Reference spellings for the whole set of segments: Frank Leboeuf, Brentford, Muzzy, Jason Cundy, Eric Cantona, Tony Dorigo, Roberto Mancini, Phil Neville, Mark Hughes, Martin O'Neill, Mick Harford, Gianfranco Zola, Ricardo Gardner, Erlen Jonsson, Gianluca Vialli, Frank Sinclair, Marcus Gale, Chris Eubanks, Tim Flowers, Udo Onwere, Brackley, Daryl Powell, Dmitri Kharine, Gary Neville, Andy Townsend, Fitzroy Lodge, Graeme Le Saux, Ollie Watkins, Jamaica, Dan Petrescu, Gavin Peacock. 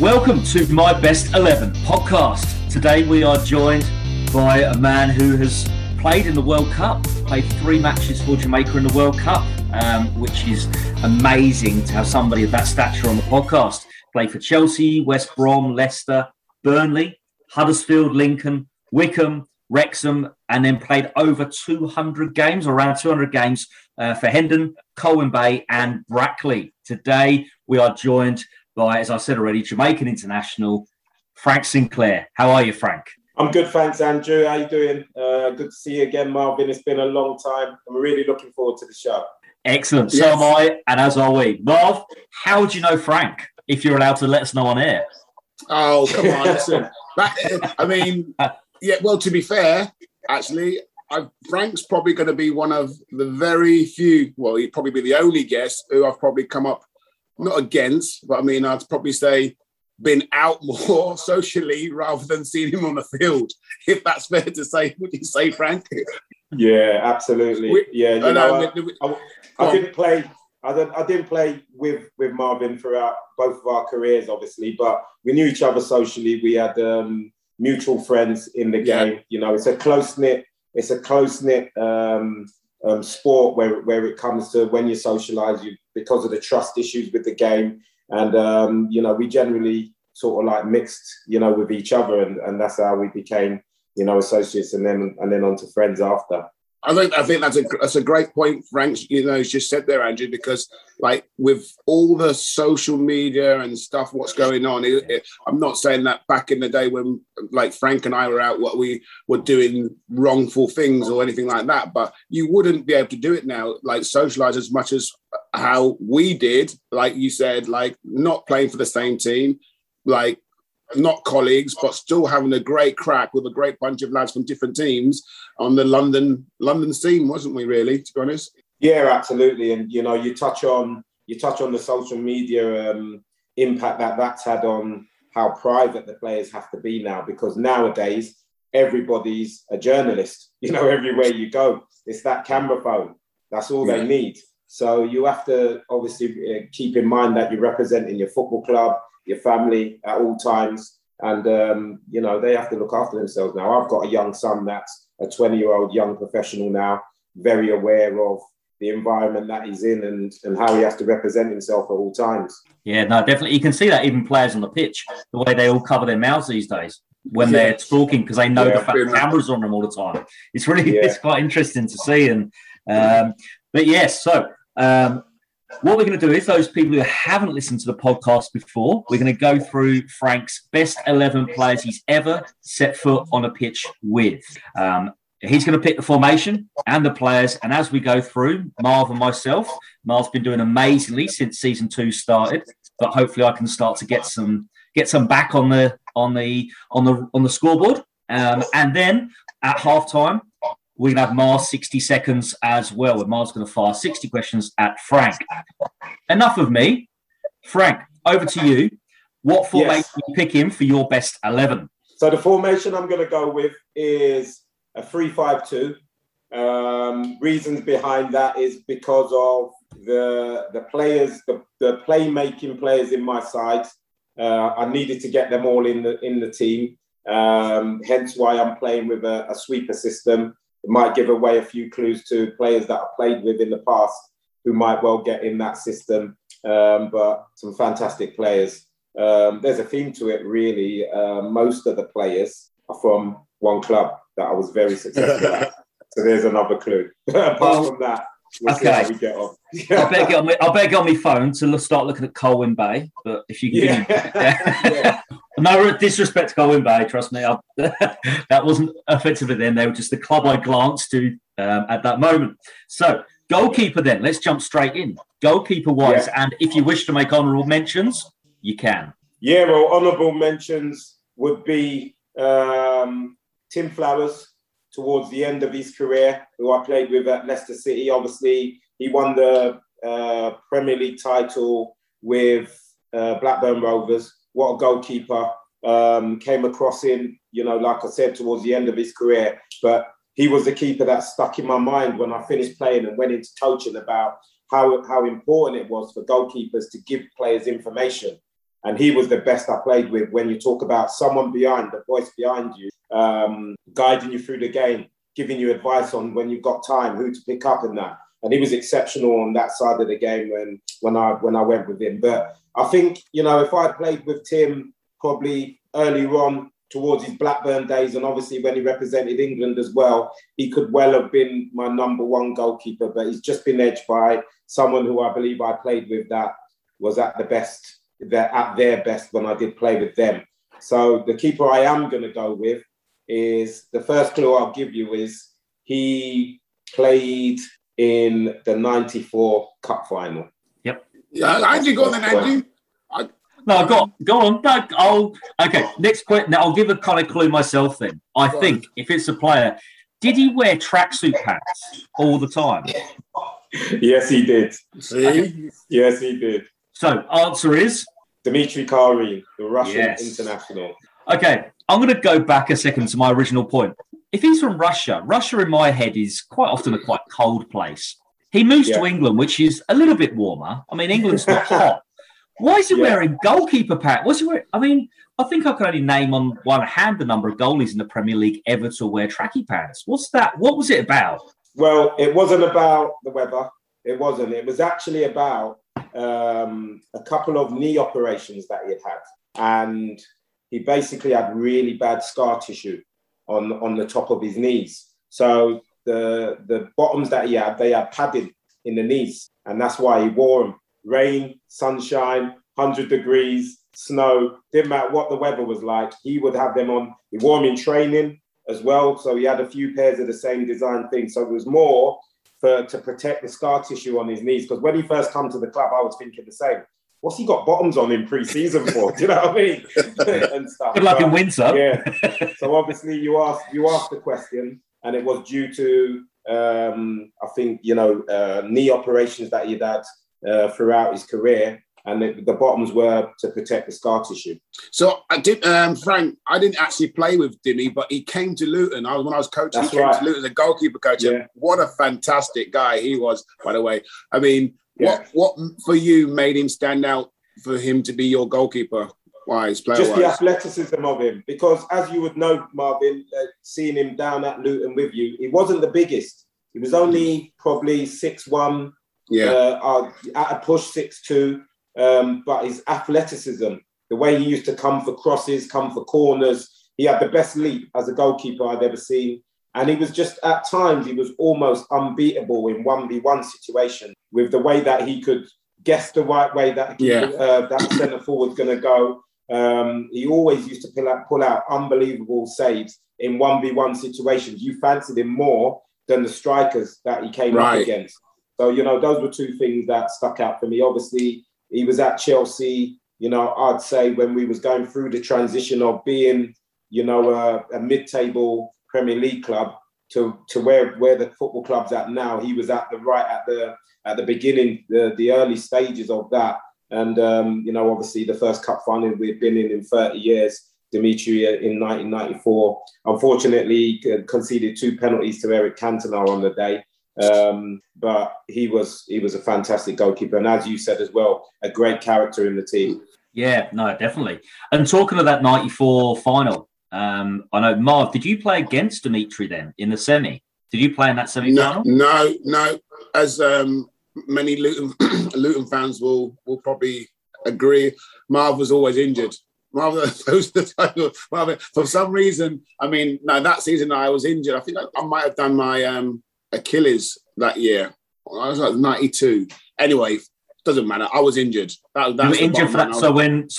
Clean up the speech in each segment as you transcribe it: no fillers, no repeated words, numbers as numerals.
Welcome to My Best 11 podcast. Today we are joined by a man who has played in the World Cup, played three matches for Jamaica in the World Cup, which is amazing to have somebody of that stature on the podcast. Played for Chelsea, West Brom, Leicester, Burnley, Huddersfield, Lincoln, Wickham, Wrexham, and then played over 200 games, around 200 games for Hendon, Colwyn Bay and Brackley. Today we are joined by, as I said already, Jamaican international, Frank Sinclair. How are you, Frank? I'm good, thanks, Andrew. How are you doing? Good to see you again, Marvin. It's been a long time. I'm really looking forward to the show. Excellent. Yes. So am I, and as are we. Marv, how do you know Frank, if you're allowed to let us know on air? Oh, come on, listen. To be fair, actually, Frank's probably going to be one of the very few, well, he'd probably be the only guest who I've probably come up not against, but I mean, I'd probably say been out more socially rather than seeing him on the field, if that's fair to say. Would you say, Frank? Yeah, absolutely. I didn't play with Marvin throughout both of our careers, obviously, but we knew each other socially. We had mutual friends in the game. Yeah. You know, it's a close knit sport where it comes to when you socialise, because of the trust issues with the game. And, we generally sort of like mixed, with each other. And that's how we became, associates and then on to friends after. I think that's a great point, Frank, just said there, Andrew, because like with all the social media and stuff, what's going on, I'm not saying that back in the day when like Frank and I were out, what we were doing wrongful things or anything like that, but you wouldn't be able to do it now, like socialise as much as how we did, like you said, like not playing for the same team, like not colleagues, but still having a great crack with a great bunch of lads from different teams on the London scene, wasn't we, really, to be honest? Yeah, absolutely. And, you touch on the social media impact that's had on how private the players have to be now, because nowadays everybody's a journalist, everywhere you go. It's that camera phone. That's all they need. So you have to obviously keep in mind that you're representing your football club, your family at all times. And, they have to look after themselves now. I've got a young son that's a 20-year-old young professional now, very aware of the environment that he's in and how he has to represent himself at all times. Yeah, no, definitely. You can see that even players on the pitch, the way they all cover their mouths these days when they're talking, because they know the fact the camera's on them all the time. It's really, it's quite interesting to see. And what we're going to do is, those people who haven't listened to the podcast before, we're going to go through Frank's best 11 players he's ever set foot on a pitch with. He's going to pick the formation and the players. And as we go through, Marv and myself, Marv's been doing amazingly since season 2 started, but hopefully I can start to get some back on the scoreboard. And then at halftime, we're going to have Mars 60 seconds as well, and Mars going to fire 60 questions at Frank. Enough of me. Frank, over to you. What formation are you picking for your best 11? So the formation I'm going to go with is a 3-5-2. Reasons behind that is because of the players, the playmaking players in my side. I needed to get them all in the team. Hence why I'm playing with a sweeper system. It might give away a few clues to players that I've played with in the past who might well get in that system, but some fantastic players. There's a theme to it, really. Most of the players are from one club that I was very successful at. So there's another clue. Apart from that, we'll see how we get on. I'll beg on my phone to start looking at Colwyn Bay, but if you can... No disrespect to Colwyn Bay, trust me. That wasn't offensive then. They were just the club I glanced to at that moment. So, goalkeeper then. Let's jump straight in. Goalkeeper-wise, and if you wish to make honourable mentions, you can. Yeah, well, honourable mentions would be Tim Flowers towards the end of his career, who I played with at Leicester City. Obviously, he won the Premier League title with Blackburn Rovers. What a goalkeeper. Came across him, like I said, towards the end of his career. But he was the keeper that stuck in my mind when I finished playing and went into coaching about how important it was for goalkeepers to give players information. And he was the best I played with. When you talk about someone behind, the voice behind you, guiding you through the game, giving you advice on when you've got time, who to pick up and that. And he was exceptional on that side of the game when I went with him. But I think, you know, if I played with Tim probably earlier on towards his Blackburn days, and obviously when he represented England as well, he could well have been my number one goalkeeper. But he's just been edged by someone who I believe I played with that was at the best. They're at their best when I did play with them. So the keeper I am going to go with is, the first clue I'll give you is he played in the 94 Cup Final. Yep. Yeah, I did go then, Andy. No, go on. No, okay, next question. Now, I'll give a kind of clue myself then. I think if it's a player, did he wear tracksuit pants all the time? Yes, he did. See? Okay. Yes, he did. So, answer is? Dmitri Kharine, the Russian international. Okay, I'm going to go back a second to my original point. If he's from Russia, Russia in my head is quite often a quite cold place. He moves to England, which is a little bit warmer. I mean, England's not hot. Why is he wearing goalkeeper pants? What's he wearing? I mean, I think I could only name on one hand the number of goalies in the Premier League ever to wear tracky pants. What's that? What was it about? Well, it wasn't about the weather. It wasn't. It was actually about a couple of knee operations that he had had, and he basically had really bad scar tissue on the top of his knees. So the bottoms that he had, they had padding in the knees, and that's why he wore them. Rain, sunshine, 100 degrees, snow, didn't matter what the weather was like, he would have them on. He wore them in training as well, so he had a few pairs of the same design thing. So it was more to protect the scar tissue on his knees. Because when he first come to the club, I was thinking the same. What's he got bottoms on in pre-season for? Do you know what I mean? And stuff. Good luck in winter. Yeah. So obviously you asked the question, and it was due to, I think, you know, knee operations that he'd had throughout his career. And the bottoms were to protect the scar tissue. So I did, Frank, I didn't actually play with Dimmy, but he came to Luton. When I was coaching, he came to Luton as a goalkeeper coach. Yeah. What a fantastic guy he was, by the way. I mean, what for you made him stand out for him to be your goalkeeper? Just the athleticism of him. Because as you would know, Marvin, seeing him down at Luton with you, he wasn't the biggest. He was only probably 6'1", at a push 6'2". But his athleticism, the way he used to come for crosses, come for corners. He had the best leap as a goalkeeper I'd ever seen. And he was just, at times, he was almost unbeatable in 1v1 situation with the way that he could guess the right way that that centre-forward was going to go. He always used to pull out unbelievable saves in 1v1 situations. You fancied him more than the strikers that he came up against. So, you know, those were two things that stuck out for me. Obviously, he was at Chelsea, you know, I'd say when we was going through the transition of being, you know, a mid-table Premier League club to where the football club's at now. He was at the at the beginning, the early stages of that. And, you know, obviously the first cup final we'd been in 30 years, Dimitri in 1994. Unfortunately, conceded 2 penalties to Eric Cantona on the day. But he was a fantastic goalkeeper, and as you said as well, a great character in the team. Yeah, no, definitely. And talking of that 94 final, I know, Marv, did you play against Dimitri then in the semi? Did you play in that semi-final? No. As many Luton fans will probably agree, Marv was always injured. Marv, for some reason, I mean, no, that season I was injured. I think I might have done my Achilles that year. I was like 92. Anyway, doesn't matter. I was injured. You were injured for that. So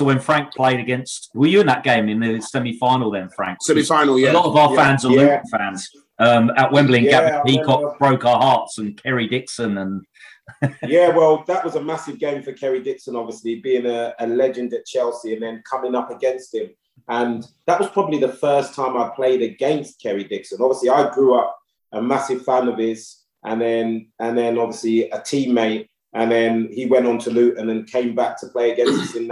when Frank played against, were you in that game in the semi-final then, Frank? Semi-final, yeah. A lot of our fans are Luton fans. At Wembley, and Gavin Peacock broke our hearts, and Kerry Dixon and. Yeah, well, that was a massive game for Kerry Dixon. Obviously, being a legend at Chelsea, and then coming up against him, and that was probably the first time I played against Kerry Dixon. Obviously, I grew up a massive fan of his, and then obviously a teammate, and then he went on to Luton and came back to play against us in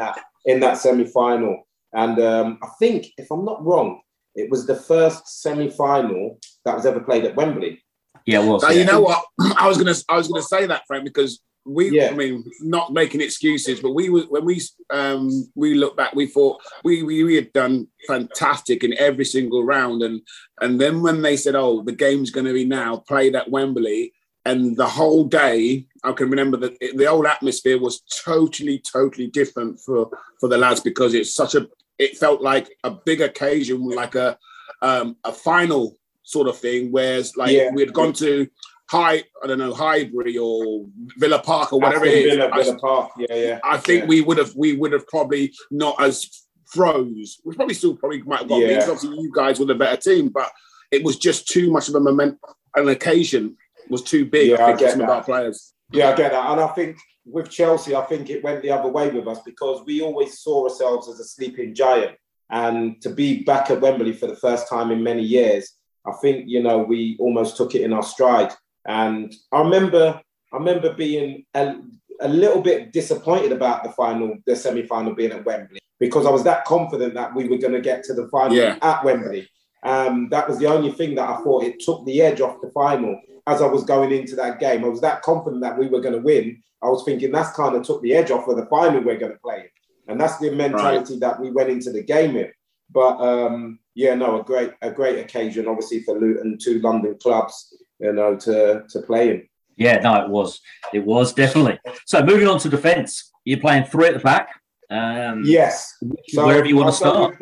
that semi-final. And I think, if I'm not wrong, it was the first semi-final that was ever played at Wembley. Yeah, it was. So, you know what? I was gonna say that, Frank, because I mean, not making excuses, but we were, when we look back, we thought we had done fantastic in every single round, and then when they said, "Oh, the game's going to be now played at Wembley," and the whole day, I can remember that the whole atmosphere was totally different for the lads, because it's such a, it felt like a big occasion, like a final sort of thing. Whereas, like, we had gone to Highbury or Villa Park or whatever it is. Villa Park, I think we would have probably not as froze. We probably might have got beat. Obviously, you guys were the better team, but it was just too much of a moment. An occasion was too big. Yeah, I get that. About players. Yeah, I get that. And I think with Chelsea, I think it went the other way with us, because we always saw ourselves as a sleeping giant. And to be back at Wembley for the first time in many years, I think, you know, we almost took it in our stride. And I remember being a little bit disappointed about the semi-final being at Wembley, because I was that confident that we were going to get to the final at Wembley. That was the only thing that I thought it took the edge off the final. As I was going into that game, I was that confident that we were going to win. I was thinking that's kind of took the edge off of the final we're going to play. And that's the mentality that we went into the game with. But a great occasion, obviously, for Luton, two London clubs, you know, to play in. Yeah, no, it was definitely. So moving on to defence, you're playing three at the back. Yes. So wherever you want to start.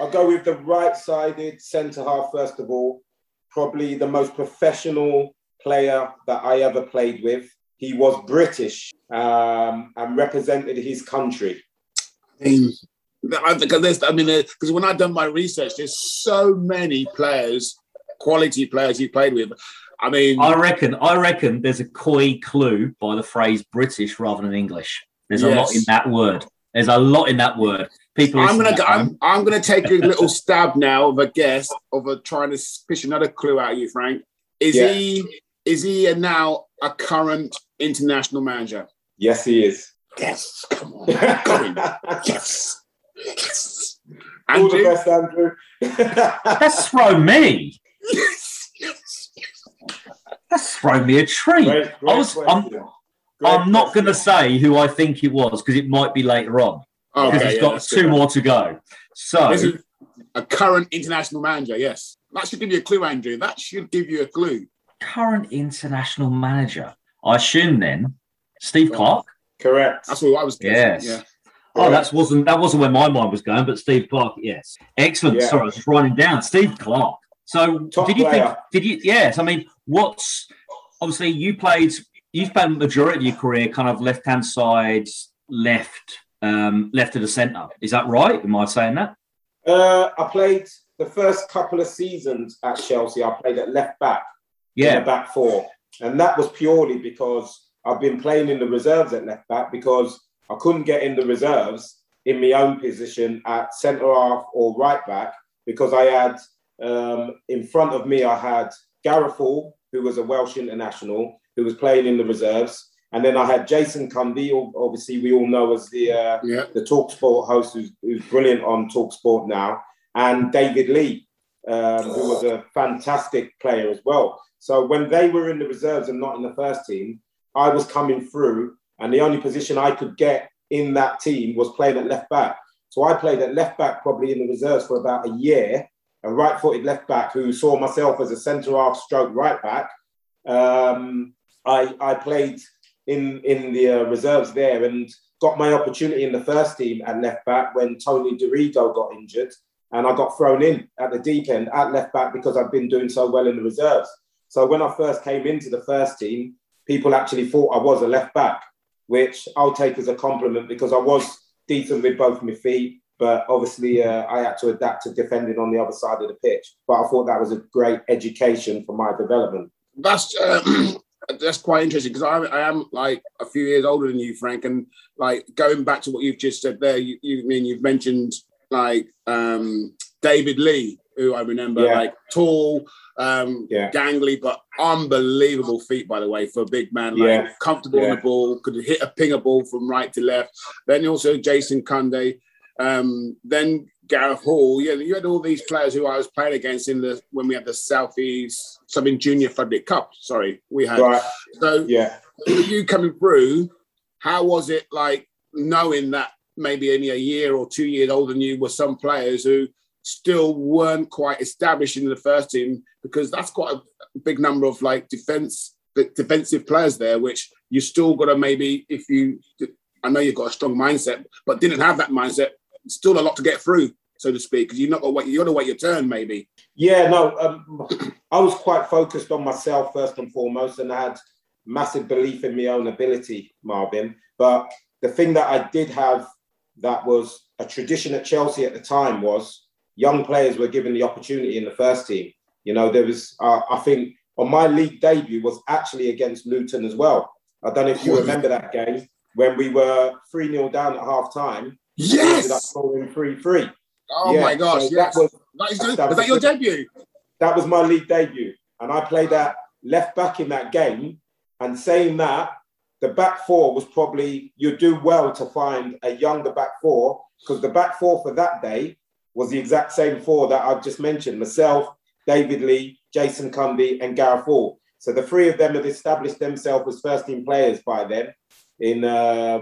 I'll go with the right-sided centre half first of all. Probably the most professional player that I ever played with. He was British and represented his country. Because when I done my research, there's so many players, quality players he played with. I mean, I reckon there's a coy clue by the phrase British rather than English. There's a lot in that word. There's a lot in that word. I'm gonna take a little stab now of a guess trying to fish another clue out of you, Frank. Is he now a current international manager? Yes, he is. Yes, come on, yes. All the best, Andrew. That's thrown me. Yes. That's thrown me a treat. I'm not going to say who I think it was, because it might be later on. Because he's got two more to go. So, this is a current international manager, yes. That should give you a clue, Andrew. That should give you a clue. Current international manager. I assume then Steve Clarke. Correct. That's what I was guessing. Yes. Yeah. Oh, that wasn't where my mind was going, but Steve Clarke, yes. Excellent. Yeah. Sorry, I was just writing down Steve Clarke. So, obviously you've played the majority of your career kind of left-hand side, left of the centre. Is that right? Am I saying that? I played the first couple of seasons at Chelsea. I played at left back, in the back four. And that was purely because I've been playing in the reserves at left back, because I couldn't get in the reserves in my own position at centre half or right back, because I had, in front of me, I had Gareth Hall, who was a Welsh international, who was playing in the reserves. And then I had Jason Cundy, obviously we all know as the TalkSport host, who's brilliant on TalkSport now, and David Lee, who was a fantastic player as well. So when they were in the reserves and not in the first team, I was coming through, and the only position I could get in that team was playing at left back. So I played at left back probably in the reserves for about a year, a right-footed left back who saw myself as a centre-half stroke right back. I played in the reserves there and got my opportunity in the first team at left back when Tony Dorigo got injured, and I got thrown in at the deep end at left back because I'd been doing so well in the reserves. So when I first came into the first team, people actually thought I was a left back, which I'll take as a compliment because I was decent with both my feet, but obviously I had to adapt to defending on the other side of the pitch. But I thought that was a great education for my development. That's quite interesting, because I am like a few years older than you, Frank, and like going back to what you've just said there, you've mentioned like David Lee, who I remember like tall, gangly, but unbelievable feet, by the way, for a big man, like comfortable on the ball, could hit a pinger ball from right to left. Then also Jason Cundy, then Gareth Hall. Yeah, you had all these players who I was playing against when we had the Southeast Junior Frederick Cup. Sorry, we had. Right. So with you coming through, how was it like knowing that maybe only a year or 2 years older than you were some players who still weren't quite established in the first team? Because that's quite a big number of like defensive players there, which you still got to maybe, if you, I know you've got a strong mindset, but didn't have that mindset, still a lot to get through, so to speak, because you're going to wait your turn, maybe. Yeah, no, I was quite focused on myself first and foremost, and I had massive belief in my own ability, Marvin. But the thing that I did have that was a tradition at Chelsea at the time was young players were given the opportunity in the first team. You know, there was, I think, on my league debut was actually against Luton as well. I don't know if you remember that game when we were 3-0 down at half-time. Yes! Ended up scoring 3-3. Oh, yeah, my gosh, so yes. Was that your debut? That was my league debut. And I played at left back in that game. And saying that, the back four was probably, you do well to find a younger back four, because the back four for that day was the exact same four that I've just mentioned. Myself, David Lee, Jason Cundy and Gareth Hall. So the three of them had established themselves as first-team players by then. In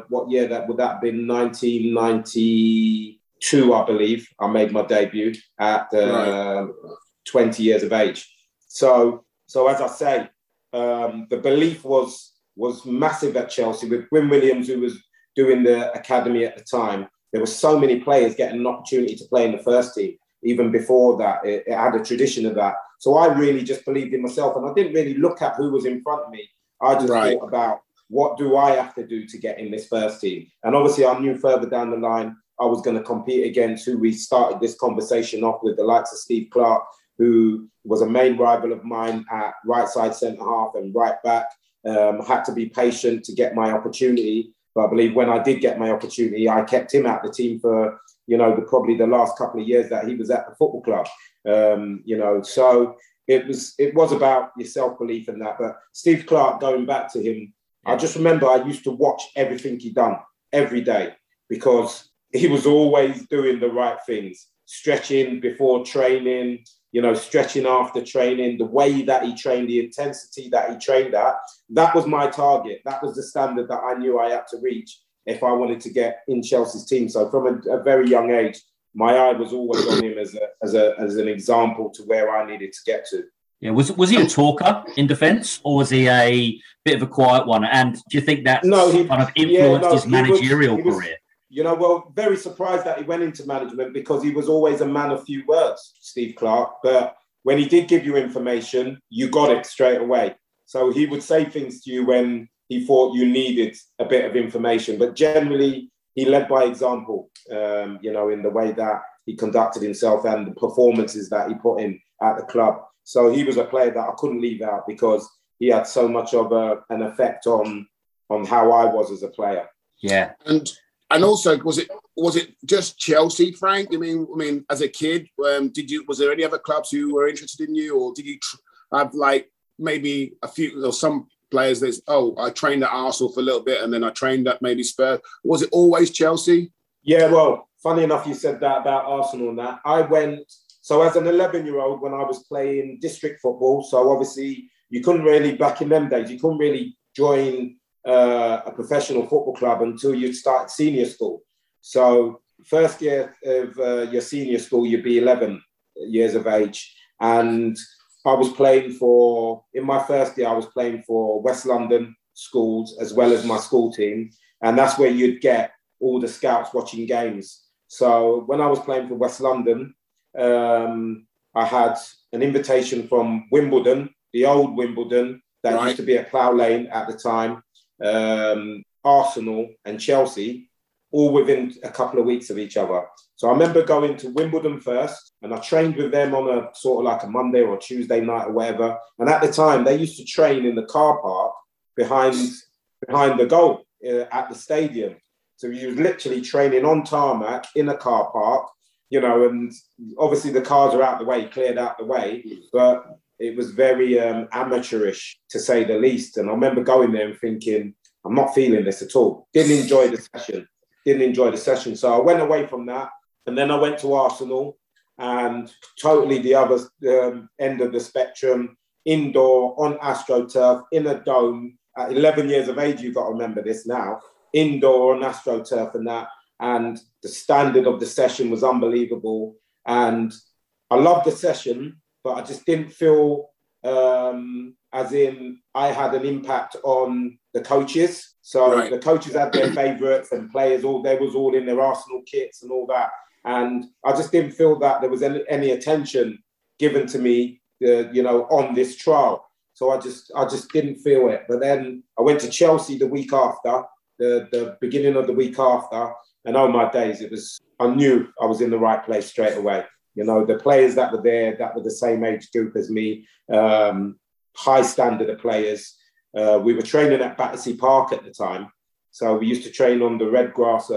what year that would that have been? 1992, I believe. I made my debut at 20 years of age. So as I say, the belief was massive at Chelsea with Gwyn Williams, who was doing the academy at the time. There were so many players getting an opportunity to play in the first team. Even before that, it had a tradition of that. So I really just believed in myself, and I didn't really look at who was in front of me. I just thought about, what do I have to do to get in this first team? And obviously I knew further down the line, I was going to compete against who we started this conversation off with, the likes of Steve Clarke, who was a main rival of mine at right side centre-half and right back. Had to be patient to get my opportunity. But I believe when I did get my opportunity, I kept him out of the team for, you know, probably the last couple of years that he was at the football club, you know. So it was about your self-belief and that. But Steve Clarke, going back to him, I just remember I used to watch everything he done every day, because he was always doing the right things, stretching before training, you know, stretching after training, the way that he trained, the intensity that he trained at. That was my target. That was the standard that I knew I had to reach if I wanted to get in Chelsea's team. So from a very young age, my eye was always on him as an example to where I needed to get to. Yeah, was he a talker in defence, or was he a bit of a quiet one? And do you think that kind of influenced his managerial career? You know, well, very surprised that he went into management, because he was always a man of few words, Steve Clarke. But when he did give you information, you got it straight away. So he would say things to you when he thought you needed a bit of information. But generally, he led by example, you know, in the way that he conducted himself and the performances that he put in at the club. So he was a player that I couldn't leave out, because he had so much of an effect on how I was as a player. Yeah. And also, was it just Chelsea, Frank? I mean, as a kid, was there any other clubs who were interested in you, or did you have like maybe a few or some players that, oh, I trained at Arsenal for a little bit and then I trained at maybe Spurs? Was it always Chelsea? Yeah, well, funny enough, you said that about Arsenal and that. I went, so as an 11-year-old, when I was playing district football, so obviously you couldn't really, back in them days, you couldn't really join a professional football club until you'd start senior school. So first year of your senior school, you'd be 11 years of age. And I was playing for, in my first year, I was playing for West London schools as well as my school team. And that's where you'd get all the scouts watching games. So when I was playing for West London, I had an invitation from Wimbledon, the old Wimbledon, that used to be at Plough Lane at the time. Arsenal and Chelsea, all within a couple of weeks of each other. So I remember going to Wimbledon first, and I trained with them on a sort of like a Monday or Tuesday night or whatever. And at the time, they used to train in the car park behind the goal at the stadium. So you was literally training on tarmac in a car park, you know, and obviously the cars are out the way, cleared out the way, but it was very amateurish, to say the least. And I remember going there and thinking, I'm not feeling this at all. Didn't enjoy the session. So I went away from that. And then I went to Arsenal, and totally the other end of the spectrum, indoor, on AstroTurf, in a dome, at 11 years of age, you've got to remember this now, indoor on AstroTurf and that, and the standard of the session was unbelievable. And I loved the session, but I just didn't feel as in I had an impact on the coaches. So right. The coaches had their favourites and players, all they was all in their Arsenal kits and all that. And I just didn't feel that there was any attention given to me, you know, on this trial. So I just didn't feel it. But then I went to Chelsea the week after, the beginning of the week after, and oh my days, it was, I knew I was in the right place straight away. You know, the players that were there, that were the same age group as me, high standard of players. We were training at Battersea Park at the time. So we used to train on the red grass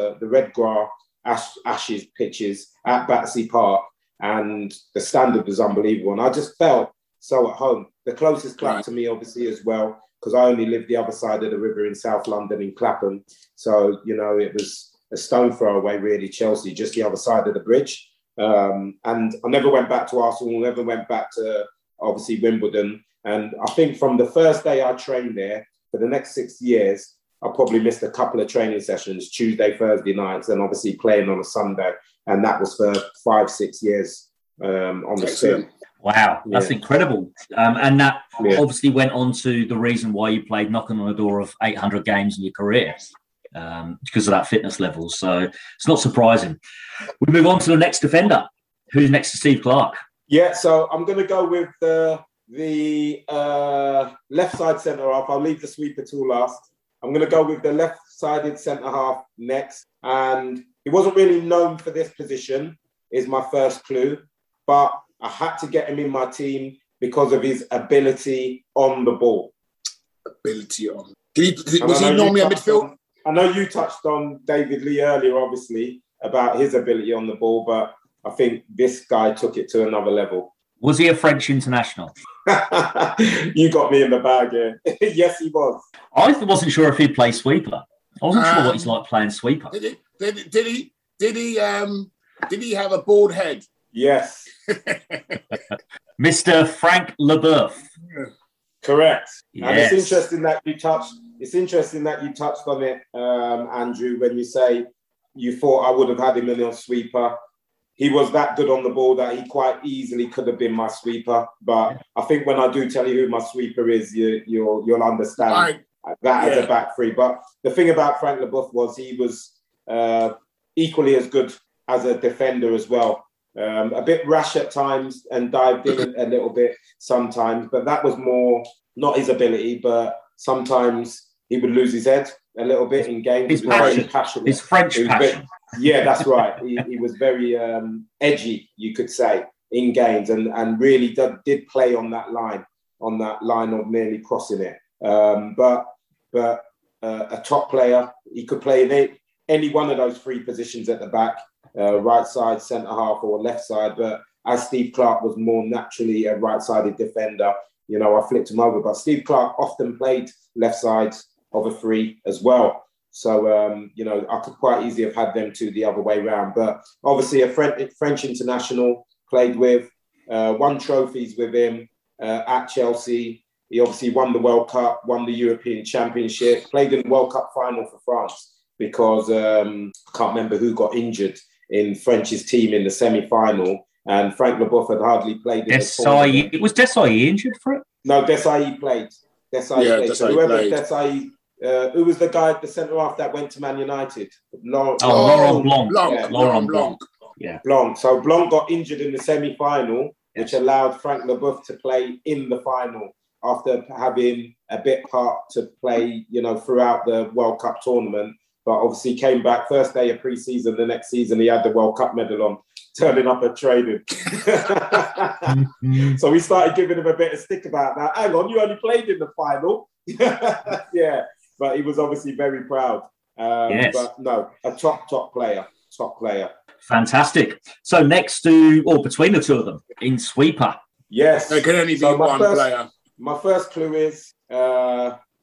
ashes pitches at Battersea Park, and the standard was unbelievable. And I just felt so at home. The closest club right. to me, obviously, as well, because I only lived the other side of the river in South London, in Clapham. So, you know, it was a stone throw away, really, Chelsea, just the other side of the bridge. And I never went back to Arsenal, never went back to, obviously, Wimbledon. And I think from the first day I trained there, for the next 6 years, I probably missed a couple of training sessions, Tuesday, Thursday nights, and obviously playing on a Sunday. And that was for 5-6 years on the spin. Wow, that's incredible. And that obviously went on to the reason why you played knocking on the door of 800 games in your career, because of that fitness level. So it's not surprising. We move on to the next defender. Who's next to Steve Clarke? Yeah, so I'm going to go with the left side centre-half. I'll leave the sweeper to last. I'm going to go with the left-sided centre-half next. And he wasn't really known for this position, is my first clue. But I had to get him in my team because of his ability on the ball. Ability on. Was he normally a midfield? I know you touched on David Lee earlier, obviously, about his ability on the ball, but I think this guy took it to another level. Was he a French international? You got me in the bag, yeah. Yes, he was. I wasn't sure if he'd play sweeper. I wasn't sure what he's like playing sweeper. Did he have a bald head? Yes. Mr. Frank Leboeuf. Correct. Yes. And it's interesting that you touched on it, Andrew, when you say you thought I would have had him in on sweeper. He was that good on the ball that he quite easily could have been my sweeper. But I think when I do tell you who my sweeper is, you'll understand that as a back three. But the thing about Frank Leboeuf was he was equally as good as a defender as well. A bit rash at times and dived in a little bit sometimes. But that was more not his ability, but sometimes he would lose his head a little bit in games. His passion. His French passion. Yeah, that's right. He was very edgy, you could say, in games, and really did play on that line of merely crossing it. But a top player, he could play in any one of those three positions at the back, right side, centre-half or left side. But as Steve Clarke was more naturally a right-sided defender, you know, I flipped him over. But Steve Clarke often played left side of a three as well. So, you know, I could quite easily have had them two the other way round. But obviously a French international, played with, won trophies with him at Chelsea. He obviously won the World Cup, won the European Championship, played in the World Cup final for France because I can't remember who got injured in French's team in the semi-final. And Frank Leboeuf had hardly played in the tournament. Was Desailly injured for it? No, Desailly played. Desailly played. So whoever Desailly... who was the guy at the centre-half that went to Man United? Laurent Blanc. Yeah. Blanc. So Blanc got injured in the semi-final, which allowed Frank Leboeuf to play in the final after having a bit part to play, you know, throughout the World Cup tournament. But obviously came back first day of pre-season. The next season, he had the World Cup medal on, turning up at training. So we started giving him a bit of stick about that. Hang on, you only played in the final. Yeah. But he was obviously very proud. But no, a top player. Fantastic. So next to, or between the two of them, in sweeper. Yes. There can only be one player. My first clue is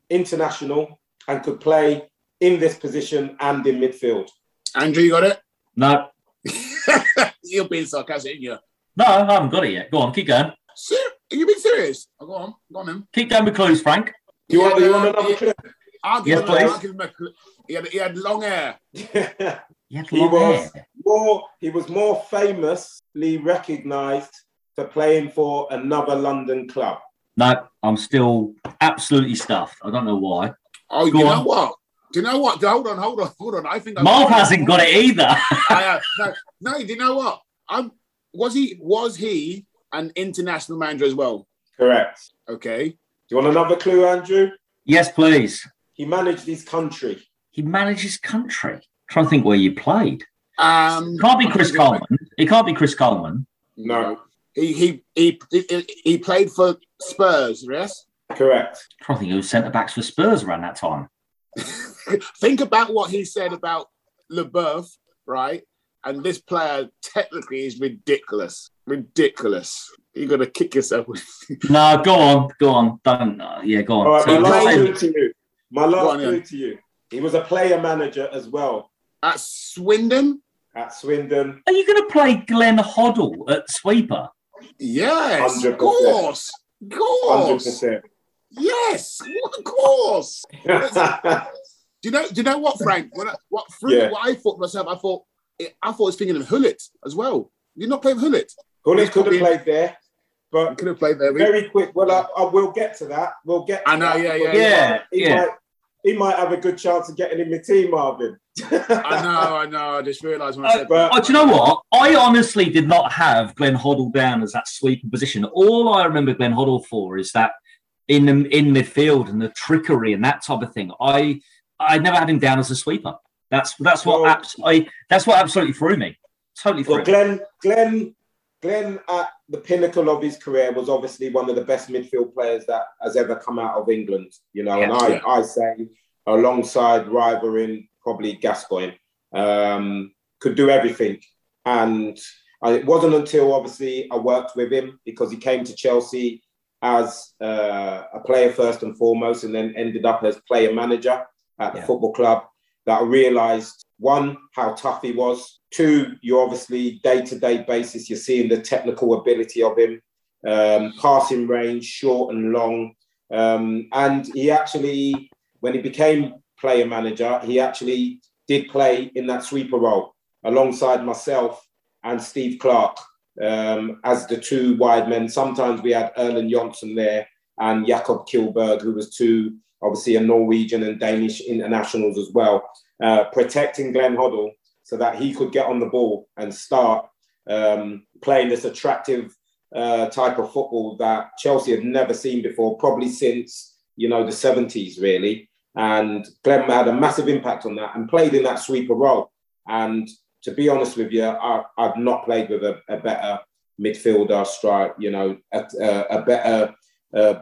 international and could play in this position and in midfield. Andrew, you got it? No. You're being sarcastic, aren't you? No, I haven't got it yet. Go on, keep going. Are you being serious? Oh, go on then. Keep going with clues, Frank. You want another clue? I'll give him a clue. He had long hair. He was more famously recognised for playing for another London club. No, I'm still absolutely stuffed. I don't know why. Oh, Do you know what? Hold on. I think Marv hasn't got it either. No, do you know what? Was he an international manager as well? Correct. Okay. Do you want another clue, Andrew? Yes, please. He managed his country. He managed his country. I'm trying to think where you played. It can't be Chris Coleman. No. He played for Spurs, yes? Correct. I'm trying to think who was centre-backs for Spurs around that time. Think about what he said about Leboeuf, right? And this player technically is ridiculous. Ridiculous. You're going to kick yourself. No, go on. Don't. Yeah, go on. All right, so my last clue to you. He was a player manager as well. At Swindon. Are you going to play Glenn Hoddle at sweeper? Yes, 100%. Of course. 100%. Yes, of course. Do you know what, Frank? What I thought myself, I was thinking of Hullet as well. You're not playing Hullet. Hullet could have played there, but could have played there. Very quick. Well, I will get to that. We'll get. I know. Yeah. He might have a good chance of getting in the team, Marvin. I know. I just realised when I said that. Do you know what? I honestly did not have Glenn Hoddle down as that sweeping position. All I remember Glenn Hoddle for is that in midfield and the trickery and that type of thing. I never had him down as a sweeper. That's what absolutely threw me. Totally threw me. Glenn, at the pinnacle of his career, was obviously one of the best midfield players that has ever come out of England. You know, I say alongside rivaling probably Gascoigne, could do everything. And it wasn't until obviously I worked with him, because he came to Chelsea as a player first and foremost, and then ended up as player manager at the football club, that I realised, one, how tough he was. Two, you're obviously day-to-day basis, you're seeing the technical ability of him, passing range, short and long. And he actually, when he became player manager, he actually did play in that sweeper role alongside myself and Steve Clarke as the two wide men. Sometimes we had Erlen Jonsson there and Jakob Kjellberg, who was two, obviously a Norwegian and Danish internationals as well, protecting Glenn Hoddle so that he could get on the ball and start playing this attractive type of football that Chelsea had never seen before, probably since, the 70s, really. And Glenn had a massive impact on that and played in that sweeper role. And to be honest with you, I've not played with a better midfielder strike, a better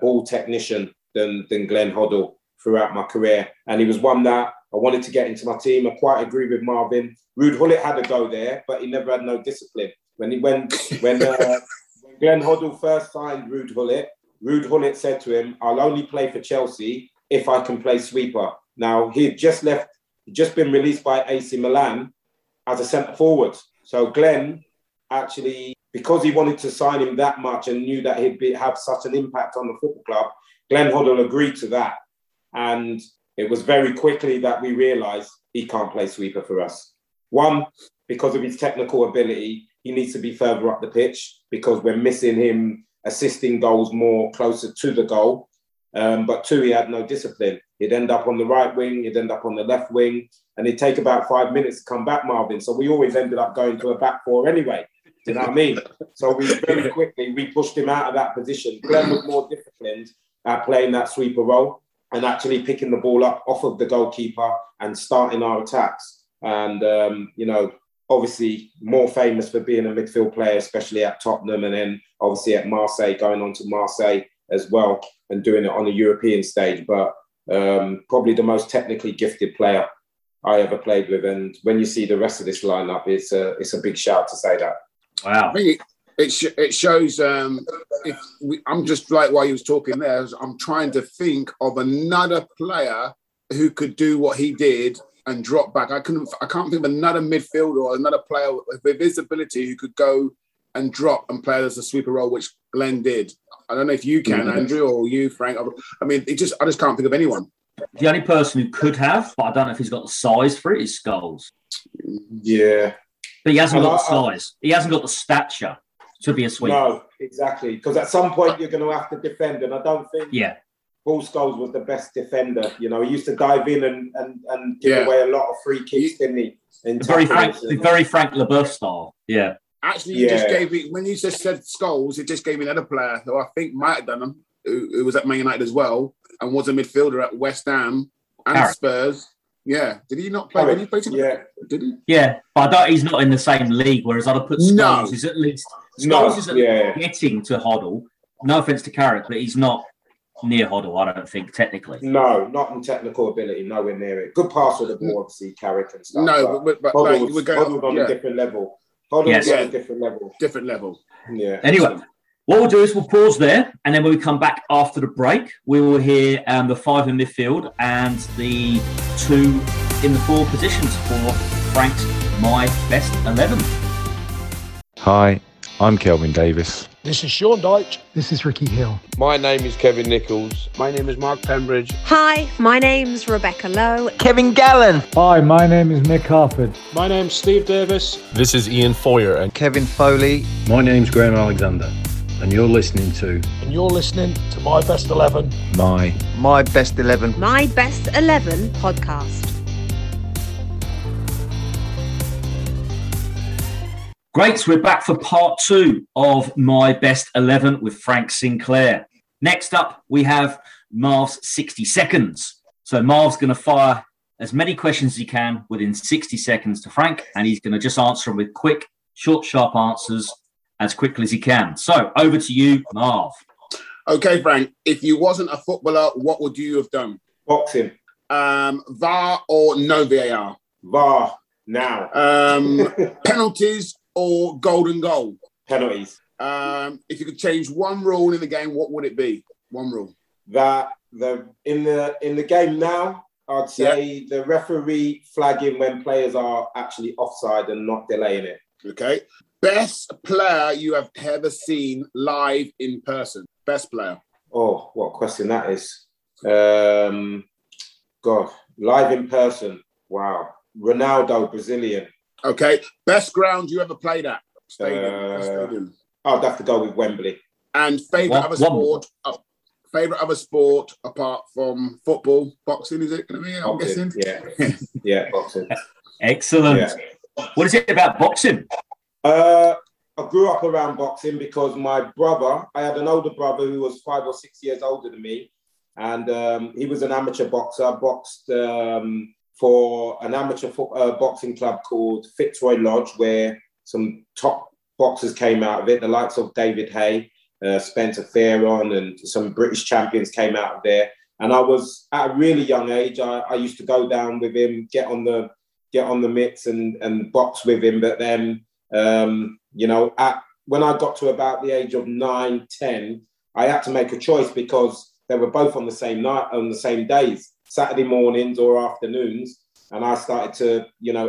ball technician than Glenn Hoddle throughout my career. And he was one that I wanted to get into my team. I quite agree with Marvin. Ruud Gullit had a go there, but he never had no discipline. When Glenn Hoddle first signed Ruud Gullit said to him, "I'll only play for Chelsea if I can play sweeper." Now, he'd just been released by AC Milan as a centre-forward. So Glenn actually, because he wanted to sign him that much and knew that he'd have such an impact on the football club, Glenn Hoddle agreed to that. And it was very quickly that we realised he can't play sweeper for us. One, because of his technical ability, he needs to be further up the pitch because we're missing him assisting goals more closer to the goal. But two, he had no discipline. He'd end up on the right wing, he'd end up on the left wing, and it'd take about 5 minutes to come back, Marvin. So we always ended up going to a back four anyway. Do you know what I mean? So we very quickly, we pushed him out of that position. Glenn was more disciplined at playing that sweeper role and actually picking the ball up off of the goalkeeper and starting our attacks. And, obviously more famous for being a midfield player, especially at Tottenham, and then obviously at Marseille, going on to Marseille as well and doing it on the European stage. But probably the most technically gifted player I ever played with. And when you see the rest of this lineup, it's a big shout to say that. Wow. It shows, I'm just like, while he was talking there, I'm trying to think of another player who could do what he did and drop back. I can't think of another midfielder or another player with his ability who could go and drop and play as a sweeper role, which Glenn did. I don't know if you can, Andrew, or you, Frank. I mean, I just can't think of anyone. The only person who could have, but I don't know if he's got the size for it, is Scholes. Yeah. But he hasn't got the size. He hasn't got the stature to be a sweeper. No, exactly. Because at some point you're going to have to defend, and I don't think Paul Scholes was the best defender. You know, he used to dive in and give away a lot of free kicks, didn't he? Very Frank Leboeuf style. Yeah. Actually, you just gave me, when you just said Scholes, it just gave me another player who I think might have done him, who was at Man United as well, and was a midfielder at West Ham and Carrick. Spurs. Yeah. Did he not play? Did he play together? Yeah. Did he? Yeah. But I doubt he's not in the same league, whereas I'd have put Scholes. No. He's at least, Scholes is at least getting to Hoddle. No offence to Carrick, but he's not near Hoddle, I don't think, technically. No, not in technical ability, nowhere near it. Good pass with the ball, obviously, Carrick and stuff. No, but Hoddle was on a different level. Hoddle was on a different level. Different level. Yeah. Anyway, what we'll do is we'll pause there, and then when we come back after the break, we will hear the five in midfield and the two in the four positions for Frank's My Best 11. Hi, I'm Kelvin Davis. This is Sean Deitch. This is Ricky Hill. My name is Kevin Nichols. My name is Mark Pembridge. Hi, my name's Rebecca Lowe. Kevin Gallen. Hi, my name is Mick Harford. My name's Steve Davis. This is Ian Foyer and Kevin Foley. My name's Graham Alexander. And you're listening to... And you're listening to My Best 11. My Best 11. My Best 11 podcast. Great, so we're back for part two of My Best 11 with Frank Sinclair. Next up, we have Marv's 60 seconds. So Marv's going to fire as many questions as he can within 60 seconds to Frank, and he's going to just answer them with quick, short, sharp answers as quickly as he can. So, over to you, Marv. Okay, Frank, if you wasn't a footballer, what would you have done? Boxing. VAR or no VAR? VAR, now. Penalties or golden goal? Penalties. If you could change one rule in the game, what would it be? One rule. That in the game now, I'd say the referee flagging when players are actually offside and not delaying it. Okay. Best player you have ever seen live in person? Best player. Oh, what a question that is. God, live in person. Wow. Ronaldo, Brazilian. Okay. Best ground you ever played at? Stadium. I'd have to go with Wembley. And favourite other sport? Oh, favourite other sport apart from football? Boxing, is it going to be? Boxing, I'm guessing. Yeah. Yeah, boxing. Excellent. Yeah. What is it about boxing? I grew up around boxing because I had an older brother who was 5 or 6 years older than me. And he was an amateur boxer, boxed for an amateur boxing club called Fitzroy Lodge, where some top boxers came out of it. The likes of David Hay, Spencer Fairbairn, and some British champions came out of there. And I was at a really young age. I used to go down with him, get on the mix and box with him. But then... when I got to about the age of 9, 10, I had to make a choice because they were both on the same night, on the same days, Saturday mornings or afternoons. And I started to,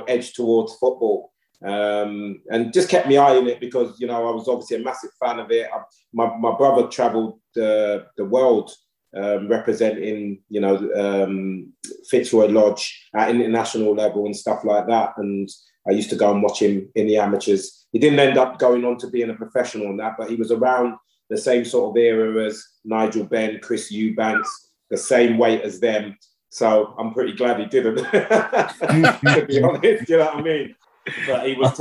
edge towards football, and just kept my eye on it because, I was obviously a massive fan of it. My brother traveled the world, representing, Fitzroy Lodge at international level and stuff like that. And I used to go and watch him in the amateurs. He didn't end up going on to being a professional and that, but he was around the same sort of era as Nigel Benn, Chris Eubanks, the same weight as them. So I'm pretty glad he didn't, to be honest, you know what I mean? But he was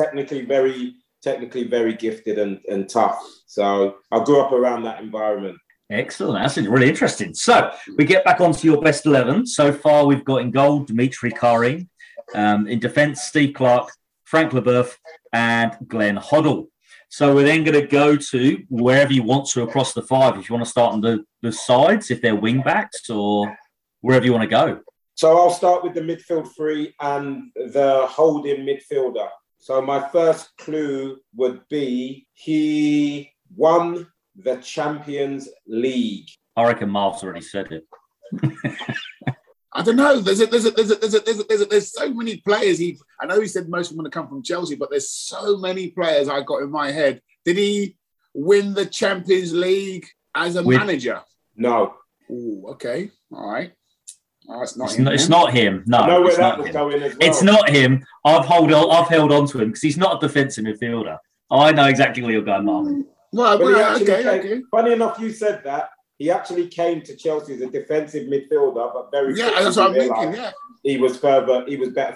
technically very gifted and tough. So I grew up around that environment. Excellent. That's really interesting. So we get back onto your best 11. So far, we've got in goal, Dmitri Kharine. In defence, Steve Clarke, Frank Leboeuf, and Glenn Hoddle. So we're then going to go to wherever you want to across the five. If you want to start on the sides, if they're wing backs, or wherever you want to go. So I'll start with the midfield three and the holding midfielder. So my first clue would be he won the Champions League. I reckon Marv's already said it. I don't know. There's so many players. I know he said most of them are going to come from Chelsea, but there's so many players I got in my head. Did he? win the Champions League as a manager? No. Ooh, okay. All right. Oh, it's not him. No, it's not him. I've held on to him because he's not a defensive midfielder. I know exactly where you're going, Marvin. Well, okay. Funny enough, you said that. He actually came to Chelsea as a defensive midfielder, but very that's what I'm thinking. Yeah, he was better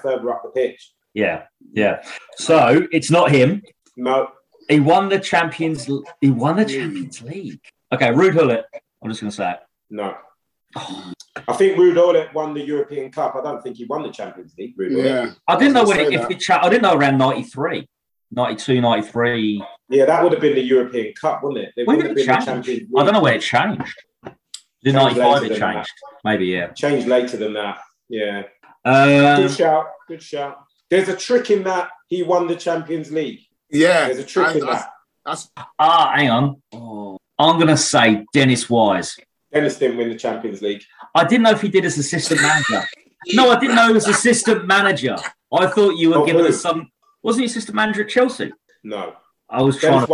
further up the pitch. Yeah. So it's not him. No, he won the Champions League. Okay, Ruud Gullit. I'm just going to say it. No. Oh. I think Ruud Gullit won the European Cup. I don't think he won the Champions League. I didn't know around 93, 92, 93. Yeah, that would have been the European Cup, wouldn't it? When did it change? I don't know where it changed. The 95 it changed. Maybe, yeah. Changed later than that. Yeah. Good shout. There's a trick in that he won the Champions League. Yeah. There's a trick in that. Hang on. Oh. I'm going to say Dennis Wise. Dennis didn't win the Champions League. I didn't know if he did as assistant manager. No, I didn't know he was assistant manager. I thought you were giving us some... Wasn't he assistant manager at Chelsea? No. I was Dennis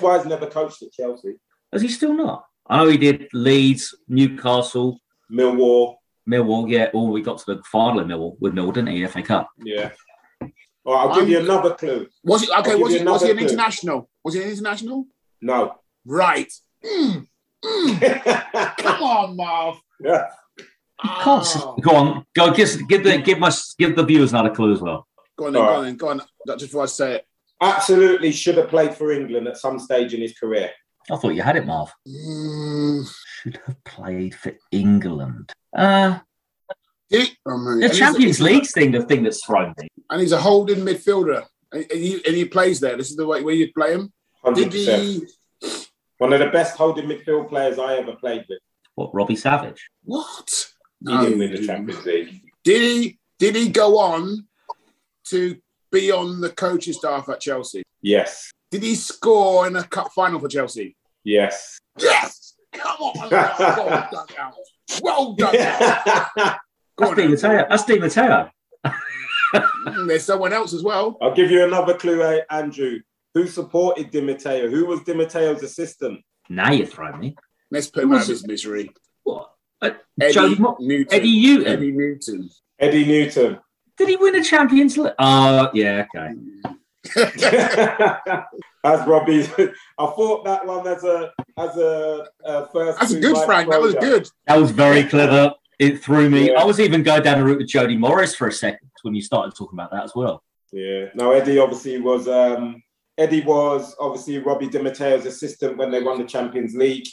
Wise never coached at Chelsea. Is he still not? I know he did Leeds, Newcastle. Millwall, yeah. Oh, we got to the final in Millwall with Millwall, didn't he? FA Cup. Yeah. All right, I'll give you another clue. Was he an international? Was he an international? No. Right. Come on, Marv. Yeah. Go on. Go give the viewers another clue as well. Go on. That's just what I say. Absolutely should have played for England at some stage in his career. I thought you had it, Marv. Should have played for England. The Champions League thing, the thing that's thrown me. And he's a holding midfielder. And he plays there. This is the way you play him. 100%. One of the best holding midfield players I ever played with. What, Robbie Savage? What? He didn't win the Champions League. Did he go on to be on the coaching staff at Chelsea? Yes. Did he score in a cup final for Chelsea? Yes. Yes! Come on! Well done, Al. That's Di Matteo. There's someone else as well. I'll give you another clue, Andrew. Who supported Di Matteo? Who was Di Matteo's assistant? Now you're throwing me. Let's put him out of his misery. What? Eddie Newton. Did he win a Champions League? Oh, yeah, okay. That's Robbie's. I thought that one as a first. That's a good, Frank. That was good. That was very clever. It threw me. Yeah. I was even going down the route with Jody Morris for a second when you started talking about that as well. Yeah. No, Eddie was obviously Robbie Di Matteo's assistant when they won the Champions League.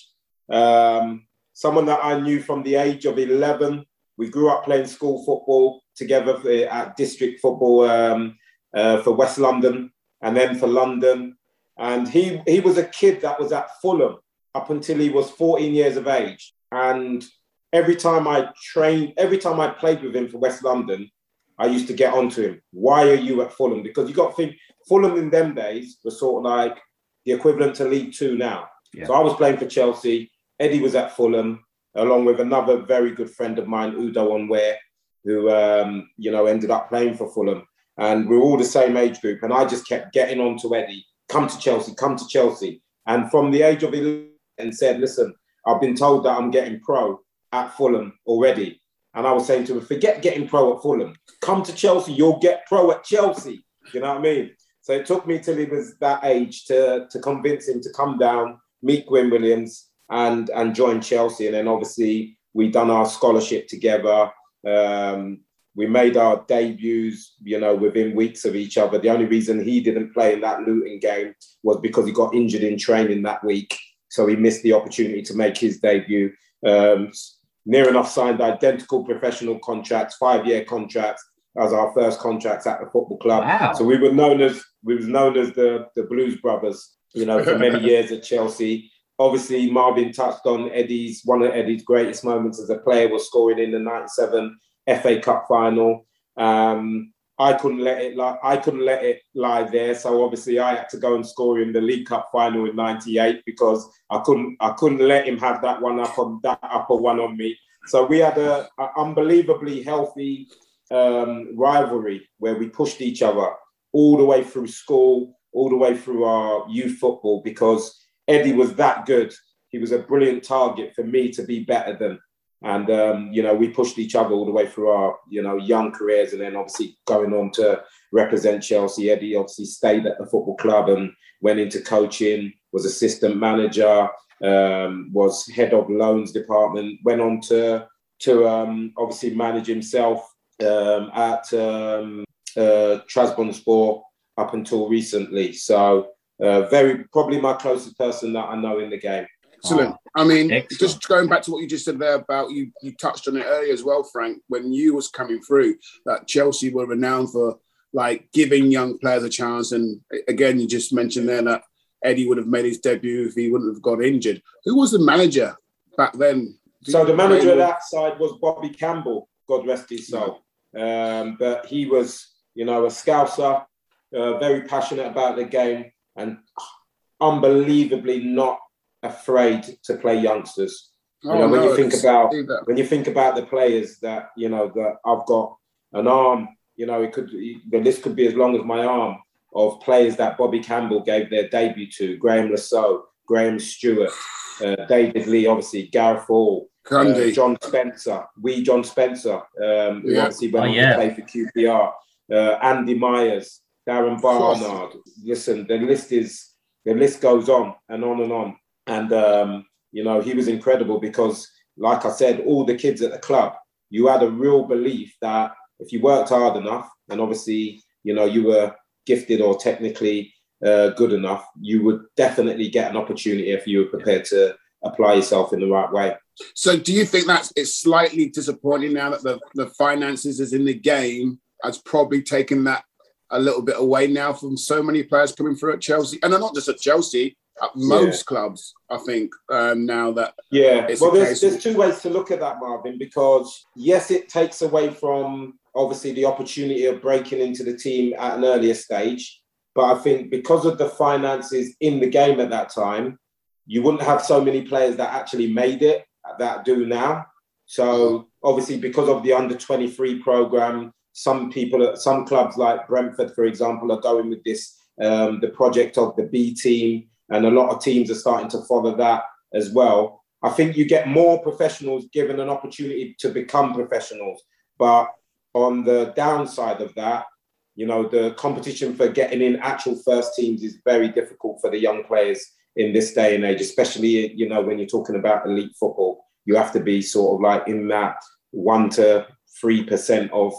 Someone that I knew from the age of 11. We grew up playing school football together at district football for West London and then for London. And he was a kid that was at Fulham up until he was 14 years of age. And every time I played with him for West London, I used to get onto him. Why are you at Fulham? Because you got to think, Fulham in them days was sort of like the equivalent to League Two now. Yeah. So I was playing for Chelsea. Eddie was at Fulham, along with another very good friend of mine, Udo Onwere, who ended up playing for Fulham. And we were all the same age group. And I just kept getting on to Eddie, come to Chelsea. And from the age of 11, said, listen, I've been told that I'm getting pro at Fulham already. And I was saying to him, forget getting pro at Fulham. Come to Chelsea, you'll get pro at Chelsea. You know what I mean? So it took me till he was that age to convince him to come down, meet Gwyn Williams and join Chelsea. And then obviously we done our scholarship together. We made our debuts, within weeks of each other. The only reason he didn't play in that Luton game was because he got injured in training that week. So he missed the opportunity to make his debut. Near enough signed identical professional contracts, 5-year contracts as our first contracts at the football club. Wow. So we were known as the Blues Brothers, for many years at Chelsea. Obviously, Marvin touched on one of Eddie's greatest moments as a player was scoring in the 97 FA Cup final. I couldn't let it lie there. So obviously I had to go and score in the League Cup final in 98 because I couldn't let him have that upper one on me. So we had an unbelievably healthy rivalry where we pushed each other all the way through school, all the way through our youth football because Eddie was that good. He was a brilliant target for me to be better than. And, you know, we pushed each other all the way through our, you know, young careers. And then obviously going on to represent Chelsea, Eddie obviously stayed at the football club and went into coaching, was assistant manager, was head of loans department, went on to obviously manage himself at Trabzonspor up until recently. So very probably my closest person that I know in the game. Excellent. I mean, just going back to what you just said there about you touched on it earlier as well, Frank, when you was coming through, that Chelsea were renowned for like giving young players a chance. And again, you just mentioned there that Eddie would have made his debut if he wouldn't have got injured. Who was the manager back then? So the manager of that side was Bobby Campbell, God rest his soul. But he was, you know, a Scouser, very passionate about the game and unbelievably not afraid to play youngsters. You know, when you think about the players that, you know, that I've got an arm, you know, the list could be as long as my arm of players that Bobby Campbell gave their debut to: Graeme Le Saux, Graham Stewart, David Lee, obviously Gareth Hall, John Spencer, John Spencer, who obviously went to play for QPR, Andy Myers, Darren Barnard. Listen, the list goes on and on and on. And, you know, he was incredible because, like I said, all the kids at the club, you had a real belief that if you worked hard enough and obviously, you know, you were gifted or technically good enough, you would definitely get an opportunity if you were prepared to apply yourself in the right way. So do you think it's slightly disappointing now that the finances is in the game has probably taken that a little bit away now from so many players coming through at Chelsea? And not just at Chelsea, at most clubs, I think, now that... Yeah, well, there's two ways to look at that, Marvin, because, yes, it takes away from, obviously, the opportunity of breaking into the team at an earlier stage. But I think because of the finances in the game at that time, you wouldn't have so many players that actually made it that do now. So, obviously, because of the under-23 programme, some clubs like Brentford, for example, are going with this, the project of the B team. And a lot of teams are starting to follow that as well. I think you get more professionals given an opportunity to become professionals. But on the downside of that, you know, the competition for getting in actual first teams is very difficult for the young players in this day and age, especially, you know, when you're talking about elite football. You have to be sort of like in that 1% to 3% of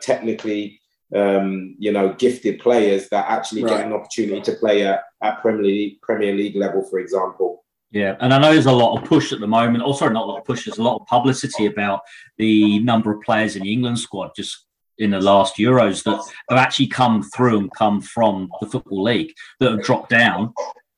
technically, you know, gifted players that actually get an opportunity to play at Premier League level, for example. Yeah, and I know there's a lot of push at the moment. Also, not a lot of push. There's a lot of publicity about the number of players in the England squad just in the last Euros that have actually come through and come from the Football League that have dropped down,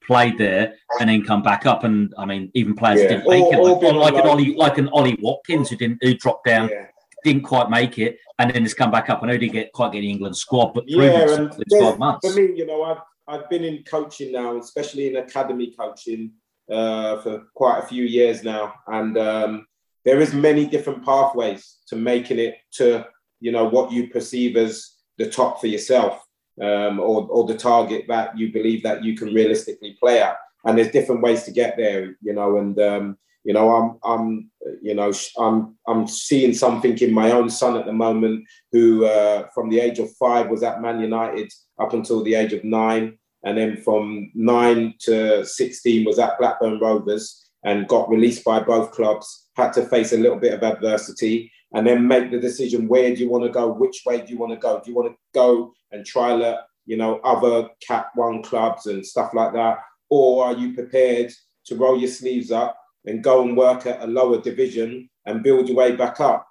played there, and then come back up. And I mean, even players who didn't make it, like an Ollie Watkins who dropped down. Yeah. Didn't quite make it, and then it's come back up. I know he didn't get the England squad, but proven in 12 months. For me, you know, I've been in coaching now, especially in academy coaching for quite a few years now, and there is many different pathways to making it to, you know, what you perceive as the top for yourself, or the target that you believe that you can realistically play at. And there's different ways to get there, you know, and. You know, I'm seeing something in my own son at the moment who, from the age of 5, was at Man United up until the age of 9, and then from 9 to 16 was at Blackburn Rovers and got released by both clubs. Had to face a little bit of adversity and then make the decision: where do you want to go? Which way do you want to go? Do you want to go and trial at, you know, other Cat 1 clubs and stuff like that, or are you prepared to roll your sleeves up and go and work at a lower division and build your way back up?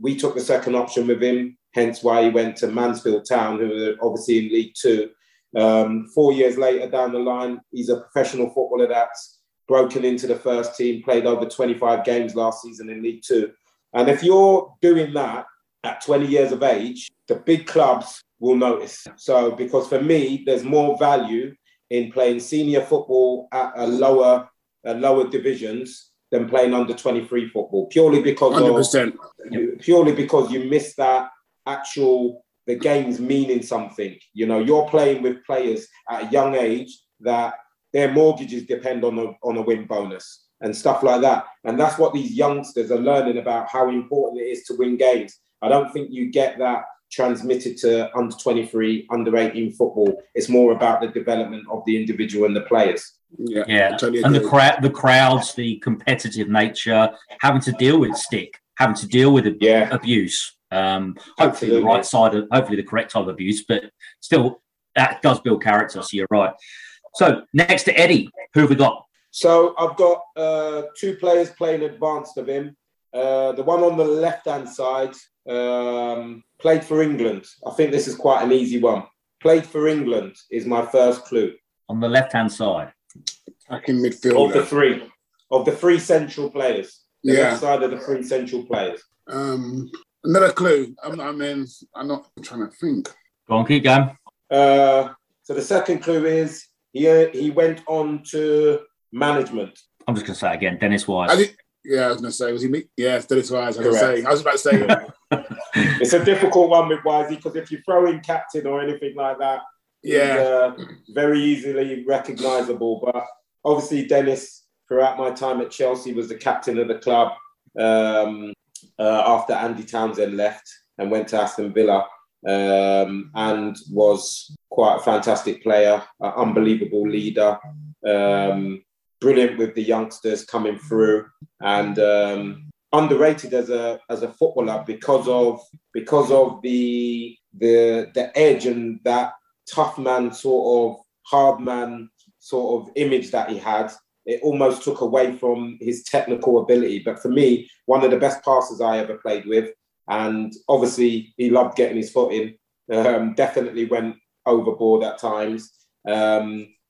We took the second option with him, hence why he went to Mansfield Town, who were obviously in League 2. 4 years later down the line, he's a professional footballer that's broken into the first team, played over 25 games last season in League 2. And if you're doing that at 20 years of age, the big clubs will notice. So, because for me, there's more value in playing senior football at lower divisions than playing under 23 football, purely because you miss that actual the game's meaning something. You know, you're playing with players at a young age that their mortgages depend on a win bonus and stuff like that. And that's what these youngsters are learning about, how important it is to win games. I don't think you get that transmitted to under 23, under 18 football. It's more about the development of the individual and the players. Yeah. Totally. And the crowds, the competitive nature, having to deal with stick, having to deal with abuse. Hopefully the right side of, hopefully the correct type of abuse, but still that does build character. So you're right. So next to Eddie, who have we got? So I've got two players playing advanced of him. The one on the left-hand side played for England. I think this is quite an easy one. Played for England is my first clue. On the left-hand side? Attacking midfielder. Of the three central players. The left side of the three central players. Another clue. I'm trying to think. Go on, keep going. So the second clue is he went on to management. I'm just going to say it again, Dennis Wise. Yeah, I was going to say, was he me? Yeah, it's Dennis Wise. I was about to say that. It's a difficult one with Wisey, because if you throw in captain or anything like that, he's very easily recognisable. But obviously, Dennis, throughout my time at Chelsea, was the captain of the club after Andy Townsend left and went to Aston Villa, and was quite a fantastic player, an unbelievable leader. Brilliant with the youngsters coming through, and underrated as a footballer because of the edge and that tough man, sort of hard man sort of image that he had. It almost took away from his technical ability. But for me, one of the best passers I ever played with, and obviously he loved getting his foot in. Definitely went overboard at times.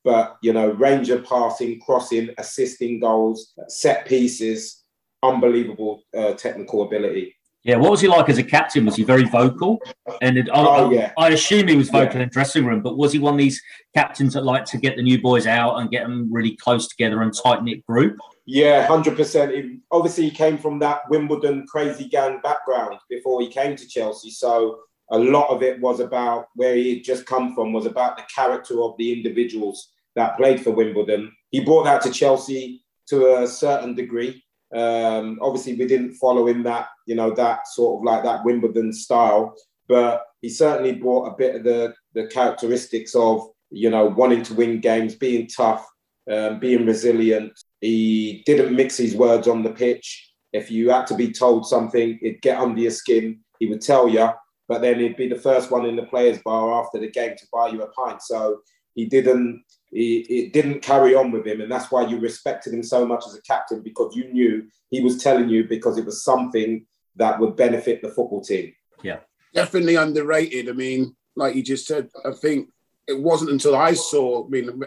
But, you know, range of passing, crossing, assisting goals, set pieces, unbelievable technical ability. Yeah, what was he like as a captain? Was he very vocal? And I assume he was vocal in the dressing room, but was he one of these captains that liked to get the new boys out and get them really close together and tight-knit group? Yeah, 100%. Obviously, he came from that Wimbledon crazy gang background before he came to Chelsea, so... A lot of it was about where he had just come from, was about the character of the individuals that played for Wimbledon. He brought that to Chelsea to a certain degree. Obviously, we didn't follow in that, you know, that sort of like that Wimbledon style, but he certainly brought a bit of the characteristics of, you know, wanting to win games, being tough, being resilient. He didn't mix his words on the pitch. If you had to be told something, it'd get under your skin. He would tell you. But then he'd be the first one in the players' bar after the game to buy you a pint. So it didn't carry on with him, and that's why you respected him so much as a captain, because you knew he was telling you because it was something that would benefit the football team. Yeah, definitely underrated. I mean, like you just said, I think it wasn't until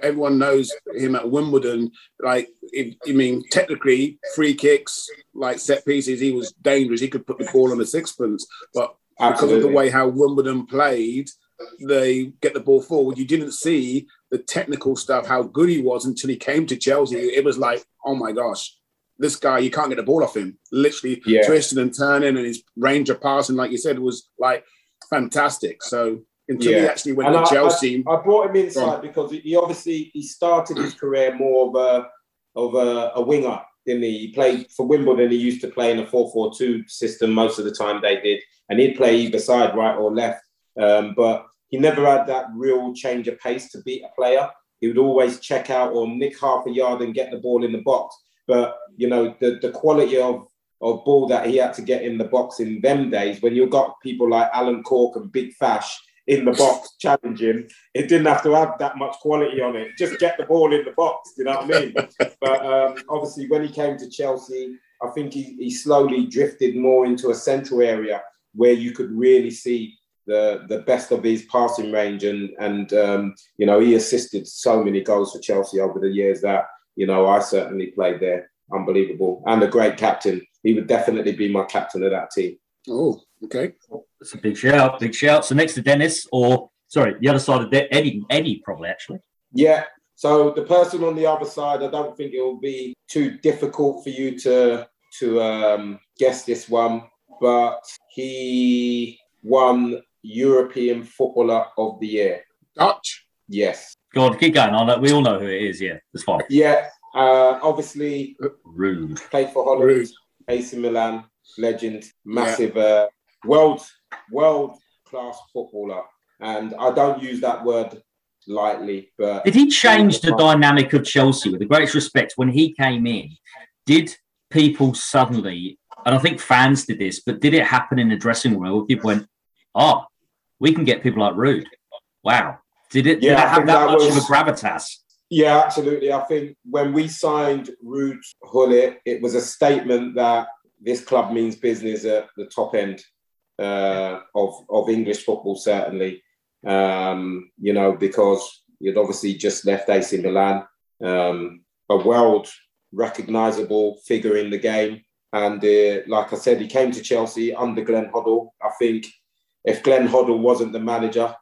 everyone knows him at Wimbledon. Technically, free kicks, like set pieces, he was dangerous. He could put the ball on a sixpence, but. Absolutely. Because of the way how Wimbledon played, they get the ball forward. You didn't see the technical stuff, how good he was until he came to Chelsea. It was like, oh my gosh, this guy, you can't get the ball off him. Literally twisting and turning, and his range of passing, like you said, was like fantastic. So until he actually went to Chelsea. I brought him inside because he started his career more of a winger, didn't he? He played for Wimbledon. He used to play in a 4-4-2 system most of the time they did. And he'd play either side, right or left. But he never had that real change of pace to beat a player. He would always check out or nick half a yard and get the ball in the box. But, you know, the quality of ball that he had to get in the box in them days, when you've got people like Alan Cork and Big Fash in the box challenging, it didn't have to have that much quality on it. Just get the ball in the box, you know what I mean? But obviously, when he came to Chelsea, I think he slowly drifted more into a central area, where you could really see the best of his passing range. And you know, he assisted so many goals for Chelsea over the years that, you know, I certainly played there. Unbelievable. And a great captain. He would definitely be my captain of that team. Oh, okay. That's a big shout, big shout. So next to Dennis, the other side of Eddie probably, actually. Yeah. So the person on the other side, I don't think it will be too difficult for you to guess this one. But he won European Footballer of the Year. Dutch? Yes. Go on, keep going. We all know who it is, yeah. It's fine. Yeah. Obviously, Ruud. Played for Holland. Ruud. AC Milan. Legend. Massive. Yeah. World-class footballer. And I don't use that word lightly. But did he change the dynamic of Chelsea? With the greatest respect, when he came in, did people suddenly, and I think fans did this, but did it happen in the dressing room where people went, oh, we can get people like Ruud. Wow. Did it have that much of a gravitas? Yeah, absolutely. I think when we signed Ruud Gullit, it was a statement that this club means business at the top end of English football, certainly. You know, because you'd obviously just left AC Milan, a world-recognisable figure in the game. And like I said, he came to Chelsea under Glenn Hoddle. I think if Glenn Hoddle wasn't the manager,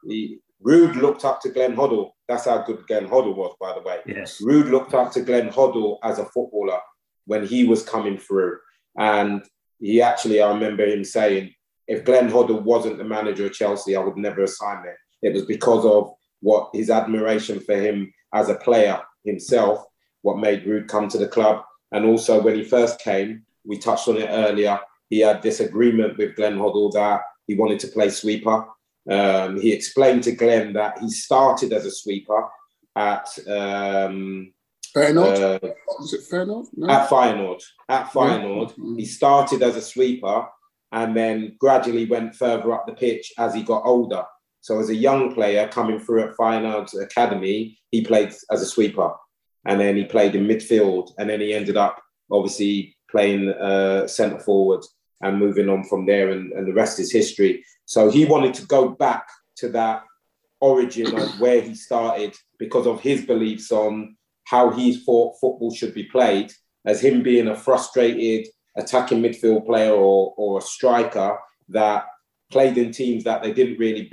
Ruud looked up to Glenn Hoddle. That's how good Glenn Hoddle was, by the way. Yes. Ruud looked up to Glenn Hoddle as a footballer when he was coming through. And he actually, I remember him saying, if Glenn Hoddle wasn't the manager of Chelsea, I would never have signed him. It was because of what his admiration for him as a player himself, what made Ruud come to the club. And also when he first came, we touched on it earlier, he had this agreement with Glenn Hoddle that he wanted to play sweeper. He explained to Glenn that he started as a sweeper at Feyenoord. Was it Feyenoord? No. At Feyenoord, mm-hmm. He started as a sweeper and then gradually went further up the pitch as he got older. So as a young player coming through at Feyenoord Academy, he played as a sweeper, and then he played in midfield, and then he ended up obviously playing centre forward and moving on from there, and the rest is history. So he wanted to go back to that origin of where he started because of his beliefs on how he thought football should be played, as him being a frustrated attacking midfield player or a striker that played in teams that they didn't really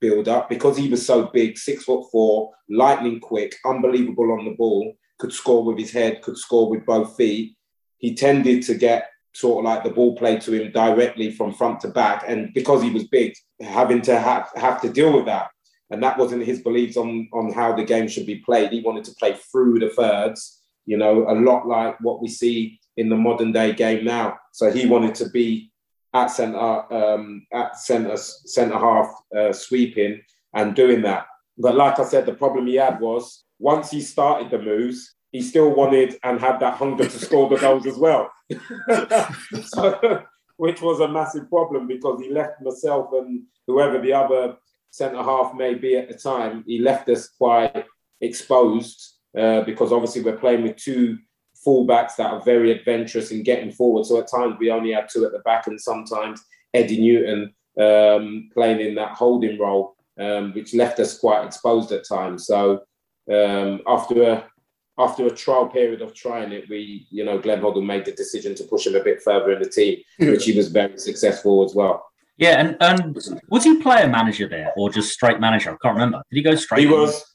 build up because he was so big, 6'4", lightning quick, unbelievable on the ball, could score with his head, could score with both feet. He tended to get sort of like the ball played to him directly from front to back. And because he was big, having to have to deal with that. And that wasn't his beliefs on how the game should be played. He wanted to play through the thirds, you know, a lot like what we see in the modern day game now. So he wanted to be at centre half sweeping and doing that. But like I said, the problem he had was once he started the moves, he still wanted and had that hunger to score the goals as well, so, which was a massive problem because he left myself and whoever the other centre-half may be at the time, he left us quite exposed because obviously we're playing with two fullbacks that are very adventurous in getting forward. So at times we only had two at the back and sometimes Eddie Newton playing in that holding role, which left us quite exposed at times. So after a trial period of trying it, Glenn Hoddle made the decision to push him a bit further in the team, which he was very successful as well. Yeah, and was he player manager there or just straight manager? I can't remember. Did he go straight?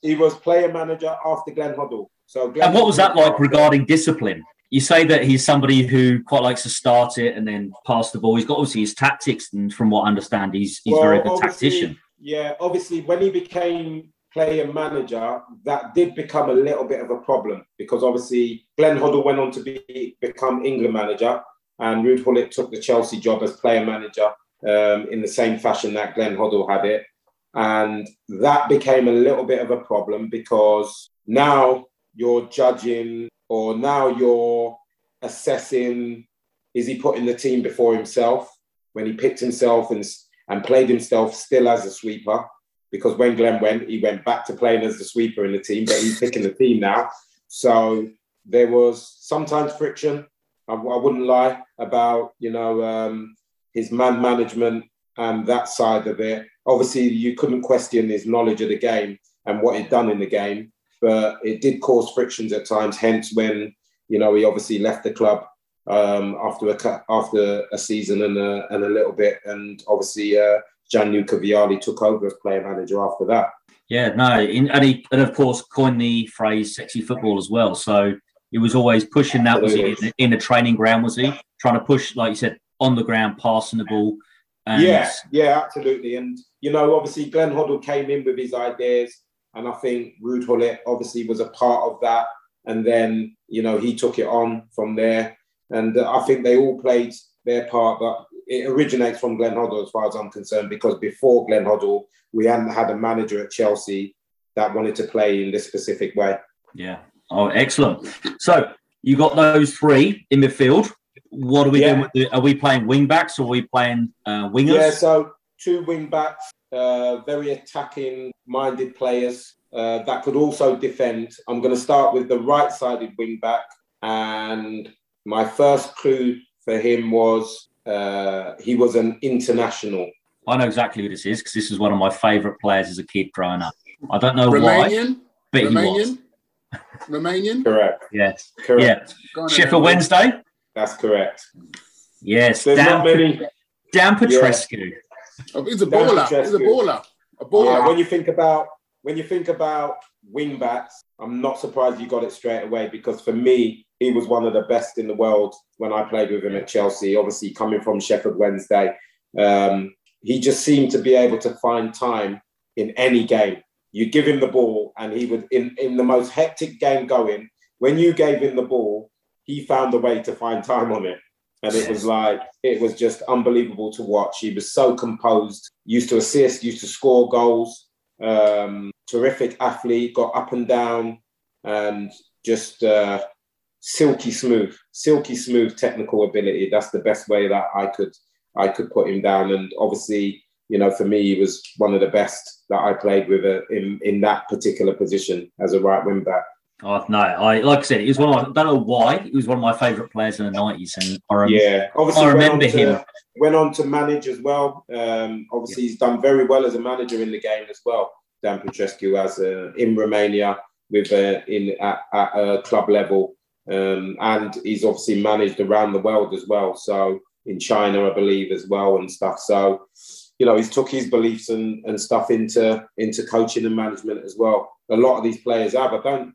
He was player manager after Glenn Hoddle. And what was that like regarding discipline? You say that he's somebody who quite likes to start it and then pass the ball. He's got obviously his tactics, and from what I understand, he's very good tactician. Yeah, obviously when he became player manager, that did become a little bit of a problem because obviously Glenn Hoddle went on to become England manager and Ruud Gullit took the Chelsea job as player manager in the same fashion that Glenn Hoddle had it. And that became a little bit of a problem because now you're judging or now you're assessing, is he putting the team before himself when he picked himself and played himself still as a sweeper? Because when Glenn went, he went back to playing as the sweeper in the team, but he's picking the team now. So there was sometimes friction, I wouldn't lie, about, his man management and that side of it. Obviously, you couldn't question his knowledge of the game and what he'd done in the game, but it did cause frictions at times. Hence when, he obviously left the club after a season and a little bit. And obviously, Gianluca Vialli took over as player manager after that. Yeah, no, and of course coined the phrase "sexy football" as well. So he was always pushing that. Was he in the training ground? Was he trying to push, like you said, on the ground, passing the ball? And yeah, absolutely. And you know, obviously Glenn Hoddle came in with his ideas, and I think Ruud Gullit obviously was a part of that. And then, you know, he took it on from there. And I think they all played their part, but it originates from Glenn Hoddle as far as I'm concerned, because before Glenn Hoddle, we hadn't had a manager at Chelsea that wanted to play in this specific way. Yeah. Oh, excellent. So you got those three in midfield. What are we doing? With are we playing wing backs or are we playing wingers? Yeah, so two wing backs, very attacking minded players that could also defend. I'm going to start with the right-sided wing back, and my first clue for him was he was an international. I know exactly who this is because this is one of my favourite players as a kid growing up. I don't know Romanian? Why, but Romanian? He was. Romanian? Correct. Yes. Correct. Yeah. Sheffield Wednesday? That's correct. Yes. There's not many. Dan Petrescu. Yeah. He's a baller. He's a baller. A baller. Yeah, when you think about wing backs, I'm not surprised you got it straight away, because for me, he was one of the best in the world when I played with him at Chelsea. Obviously, coming from Sheffield Wednesday, he just seemed to be able to find time in any game. You give him the ball and he would, in the most hectic game going, when you gave him the ball, he found a way to find time on it. And it was like, it was just unbelievable to watch. He was so composed, used to assist, used to score goals. Terrific athlete, got up and down, and just silky smooth technical ability. That's the best way that I could put him down. And obviously, you know, for me, he was one of the best that I played with in that particular position as a right wing back. Oh no! Like I said, he was one of my, I don't know why, he was one of my favourite players in the 90s, and I remember him. Went on to manage as well. Obviously, he's done very well as a manager in the game as well. Dan Petrescu in Romania at club level, and he's obviously managed around the world as well. So in China, I believe, as well and stuff. So, you know, he's took his beliefs and stuff into coaching and management as well. A lot of these players have. The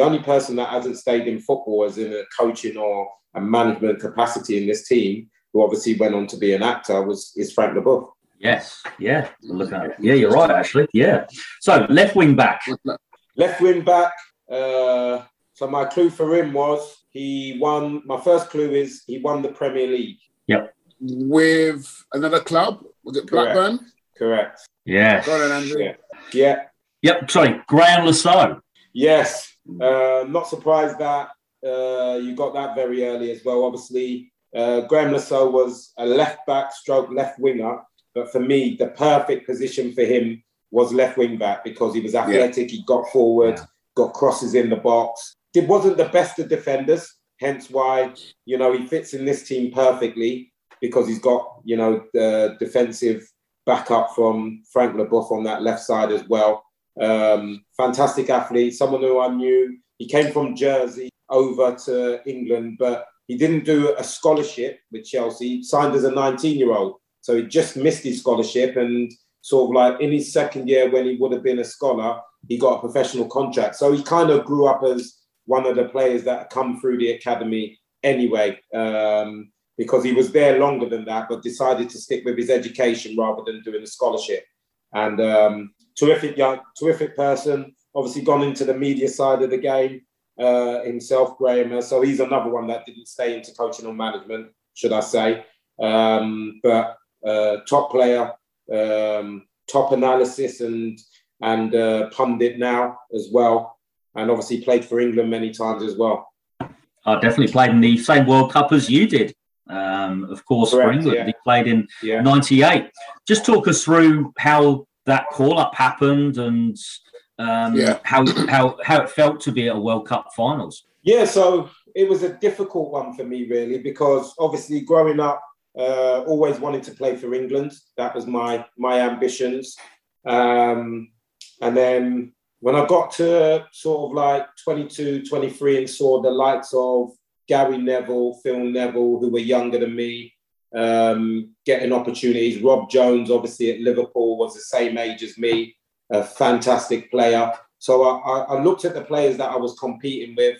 only person that hasn't stayed in football as in a coaching or a management capacity in this team, who obviously went on to be an actor, is Frank Leboeuf. Yes, yeah. Yeah, you're right, actually. Yeah. So left wing back. Left wing back. So my clue for him was my first clue is he won the Premier League. Yep. With another club? Was it Blackburn? Correct. Yes. Got it, Andrew. Yeah. Yep, sorry, Graeme Le Saux. Yes. Not surprised that you got that very early as well, obviously. Graeme Le Saux was a left-back stroke left-winger, but for me, the perfect position for him was left wing-back because he was athletic, he got forward, got crosses in the box. He wasn't the best of defenders, hence why, you know, he fits in this team perfectly, because he's got, you know, the defensive backup from Frank Leboeuf on that left side as well. Fantastic athlete, someone who I knew. He came from Jersey over to England, but he didn't do a scholarship with Chelsea. He signed as a 19-year-old, so he just missed his scholarship. And sort of like in his second year, when he would have been a scholar, he got a professional contract. So he kind of grew up as one of the players that come through the academy anyway. Because he was there longer than that, but decided to stick with his education rather than doing a scholarship. And terrific person, obviously gone into the media side of the game himself, Graeme. So he's another one that didn't stay into coaching or management, should I say. But top player, top analysis and pundit now as well. And obviously played for England many times as well. I definitely played in the same World Cup as you did. Of course, correct, for England. Yeah. He played in 98. Just talk us through how that call-up happened and how it felt to be at a World Cup finals. Yeah, so it was a difficult one for me, really, because obviously growing up, always wanted to play for England. That was my ambitions. And then when I got to sort of like 22, 23 and saw the likes of Gary Neville, Phil Neville, who were younger than me, getting opportunities. Rob Jones, obviously, at Liverpool was the same age as me, a fantastic player. So I looked at the players that I was competing with.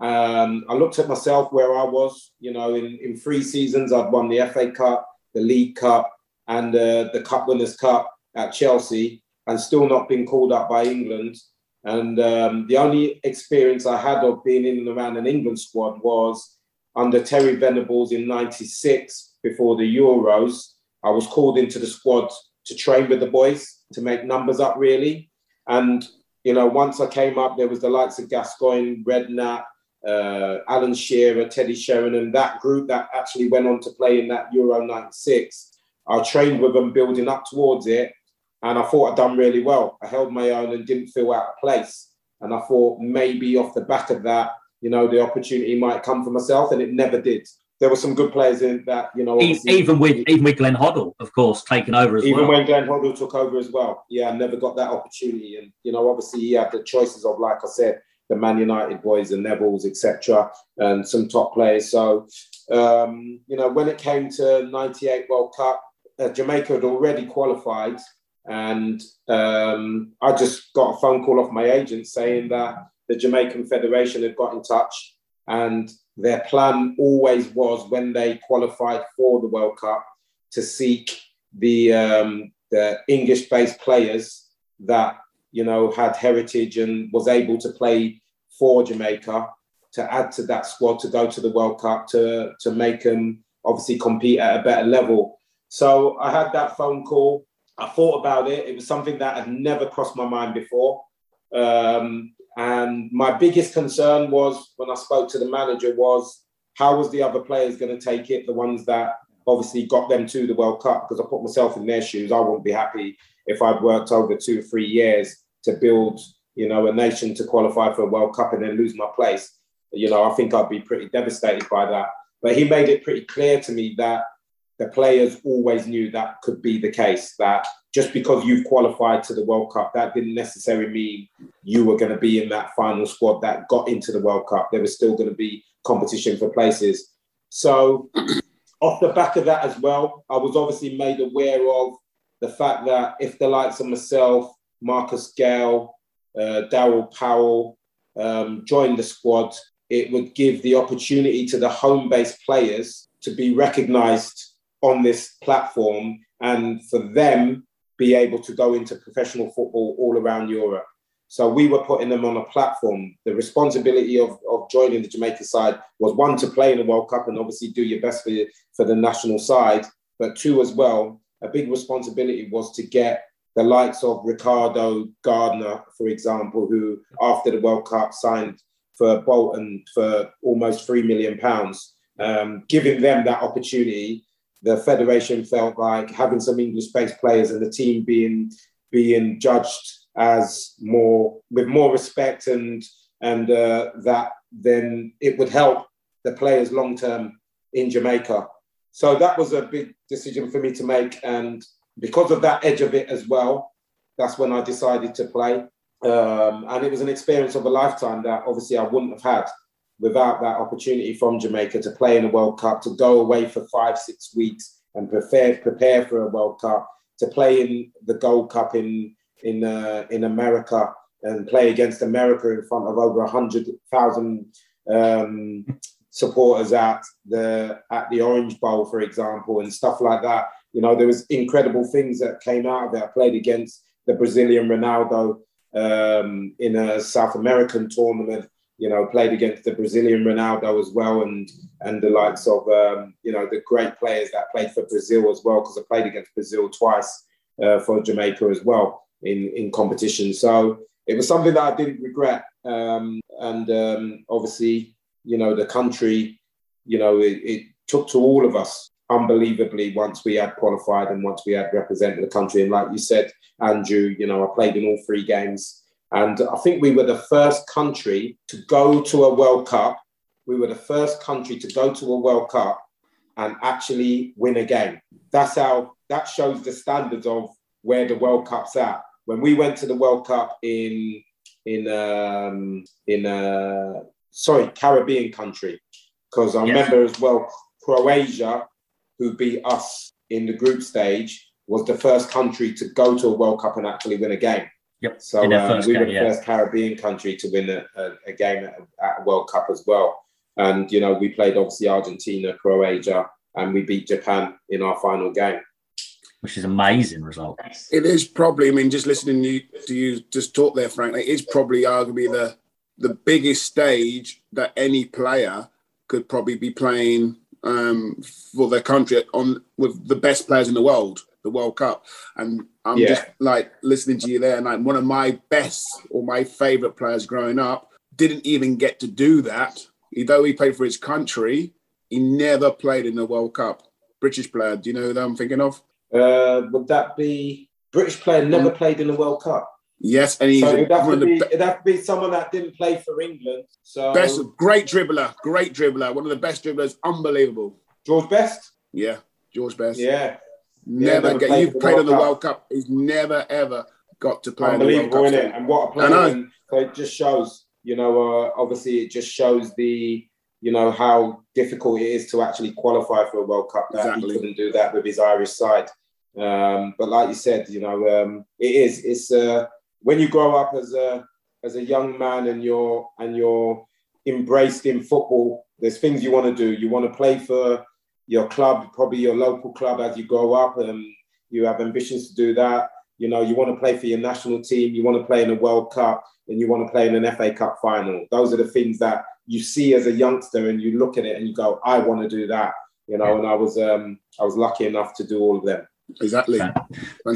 I looked at myself where I was, you know, in 3 seasons, I'd won the FA Cup, the League Cup, and the Cup Winners' Cup at Chelsea, and still not been called up by England. And the only experience I had of being in and around an England squad was under Terry Venables in '96 before the Euros. I was called into the squad to train with the boys, to make numbers up, really. And, you know, once I came up, there was the likes of Gascoigne, Redknapp, Alan Shearer, Teddy Sheringham, that group that actually went on to play in that Euro 96. I trained with them building up towards it, and I thought I'd done really well. I held my own and didn't feel out of place. And I thought maybe off the back of that, you know, the opportunity might come for myself, and it never did. There were some good players in that, you know. Even with Glenn Hoddle, of course, taking over as well. Even when Glenn Hoddle took over as well. Yeah, I never got that opportunity. And, you know, obviously he had the choices of, like I said, the Man United boys, the Nevilles, etc., and some top players. So, you know, when it came to '98 World Cup, Jamaica had already qualified, and I just got a phone call off my agent saying that the Jamaican Federation had got in touch, and their plan always was, when they qualified for the World Cup, to seek the English-based players that, you know, had heritage and was able to play for Jamaica, to add to that squad, to go to the World Cup, to make them obviously compete at a better level. So I had that phone call. I thought about it. It was something that had never crossed my mind before. And my biggest concern was, when I spoke to the manager, was how was the other players going to take it, the ones that obviously got them to the World Cup? Because I put myself in their shoes. I wouldn't be happy if I'd worked over 2 or 3 years to build, you know, a nation to qualify for a World Cup and then lose my place. You know, I think I'd be pretty devastated by that. But he made it pretty clear to me that the players always knew that could be the case, that just because you've qualified to the World Cup, that didn't necessarily mean you were going to be in that final squad that got into the World Cup. There was still going to be competition for places. So off the back of that as well, I was obviously made aware of the fact that if the likes of myself, Marcus Gale, Daryl Powell joined the squad, it would give the opportunity to the home-based players to be recognised on this platform, and for them be able to go into professional football all around Europe. So we were putting them on a platform. The responsibility of joining the Jamaica side was, one, to play in the World Cup and obviously do your best for the national side, but two, as well, a big responsibility was to get the likes of Ricardo Gardner, for example, who after the World Cup signed for Bolton for almost £3 million. Giving them that opportunity, the Federation felt like having some English-based players and the team being judged as with more respect and that then it would help the players long-term in Jamaica. So that was a big decision for me to make. And because of that edge of it as well, that's when I decided to play. And it was an experience of a lifetime that obviously I wouldn't have had without that opportunity from Jamaica, to play in a World Cup, to go away for 5-6 weeks and prepare for a World Cup, to play in the Gold Cup in America and play against America in front of over 100,000 supporters at the Orange Bowl, for example, and stuff like that. You know, there was incredible things that came out of it. I played against the Brazilian Ronaldo in a South American tournament. You know, played against the Brazilian Ronaldo as well, and the likes of, you know, the great players that played for Brazil as well, because I played against Brazil twice for Jamaica as well in competition. So it was something that I didn't regret. Obviously, you know, the country, you know, it took to all of us unbelievably once we had qualified and once we had represented the country. And like you said, Andrew, you know, I played in all 3 games. And I think we were the first country to go to a World Cup. We were the first country to go to a World Cup and actually win a game. That shows the standards of where the World Cup's at. When we went to the World Cup in Caribbean country, because I remember as well, Croatia, who beat us in the group stage, was the first country to go to a World Cup and actually win a game. Yep. So we were the first Caribbean country to win a game at a World Cup as well. And, you know, we played obviously Argentina, Croatia, and we beat Japan in our final game. which is an amazing result. It is probably, I mean, just listening to you just talk there, Frank, it is probably arguably the biggest stage that any player could probably be playing for their country on with the best players in the world, the World Cup. And I'm just like listening to you there, and like one of my best or my favourite players growing up didn't even get to do that. Though he played for his country, he never played in the World Cup. British player, do you know who I'm thinking of? Would that be British player never played in the World Cup? Yes, and he's it'd have to be someone that didn't play for England. So Best, great dribbler, one of the best dribblers, unbelievable. George Best? Yeah, George Best. Yeah, never played in the World Cup. He's never ever got to play in the World Cup. Unbelievable, isn't it? And what a player! And so it just shows, you know, obviously it just shows the, you know, how difficult it is to actually qualify for a World Cup. That he couldn't do that with his Irish side. But like you said, you know, it's when you grow up as a young man and you're embraced in football, there's things you want to do. You want to play for your club, probably your local club as you grow up, and you have ambitions to do that. You know, you want to play for your national team, you want to play in a World Cup, and you want to play in an FA Cup final. Those are the things that you see as a youngster, and you look at it and you go, I want to do that. You know, and I was lucky enough to do all of them. Exactly.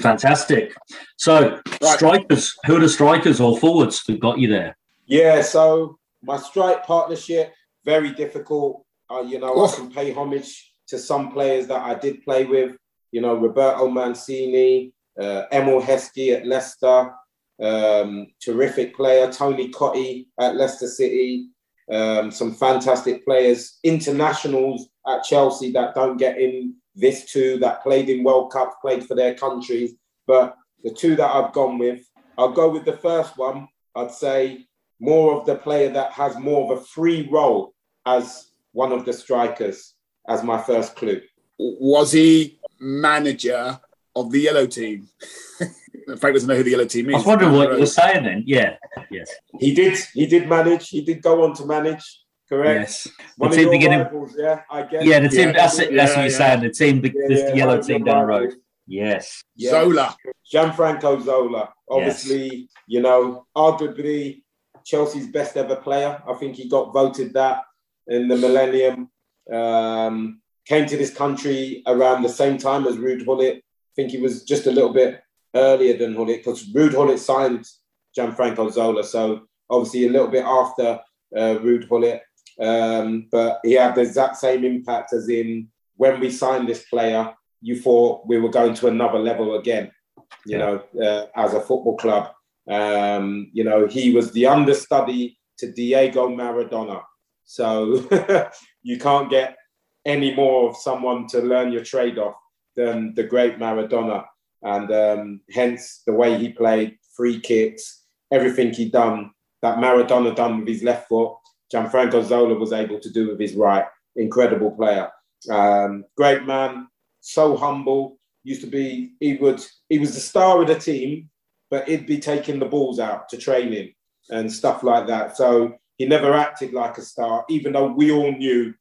Fantastic. So strikers, who are the strikers or forwards that got you there? Yeah, so my strike partnership, very difficult. You know, I can pay homage to some players that I did play with. You know, Roberto Mancini, Emil Heskey at Leicester, terrific player. Tony Cottee at Leicester City. Some fantastic players, internationals at Chelsea that don't get in this two that played in World Cups, played for their countries. But the two that I've gone with, I'll go with the first one. I'd say more of the player that has more of a free role as one of the strikers as my first clue. Was he manager of the yellow team? Frank doesn't know who the yellow team is. I was wondering what you were saying then. Yeah. Yes. He did manage. He did go on to manage. Correct. Yes. One the team beginning. Rivals, yeah, I guess. Yeah, the team. That's it. That's what you're saying. The team, the yellow team down the road. Yes. Zola. Gianfranco Zola. Obviously, you know, arguably Chelsea's best ever player. I think he got voted that in the millennium. Came to this country around the same time as Ruud Gullit. I think he was just a little bit earlier than Gullit, because Ruud Gullit signed Gianfranco Zola. So obviously a little bit after Ruud Gullit. But he had the exact same impact, as in when we signed this player, you thought we were going to another level again, you know, as a football club. You know, he was the understudy to Diego Maradona. So you can't get any more of someone to learn your trade off than the great Maradona. And hence the way he played, free kicks, everything he done, that Maradona done with his left foot, Gianfranco Zola was able to do with his right. Incredible player. Great man, so humble. Used to be, he was the star of the team, but he'd be taking the balls out to training and stuff like that. So he never acted like a star, even though we all knew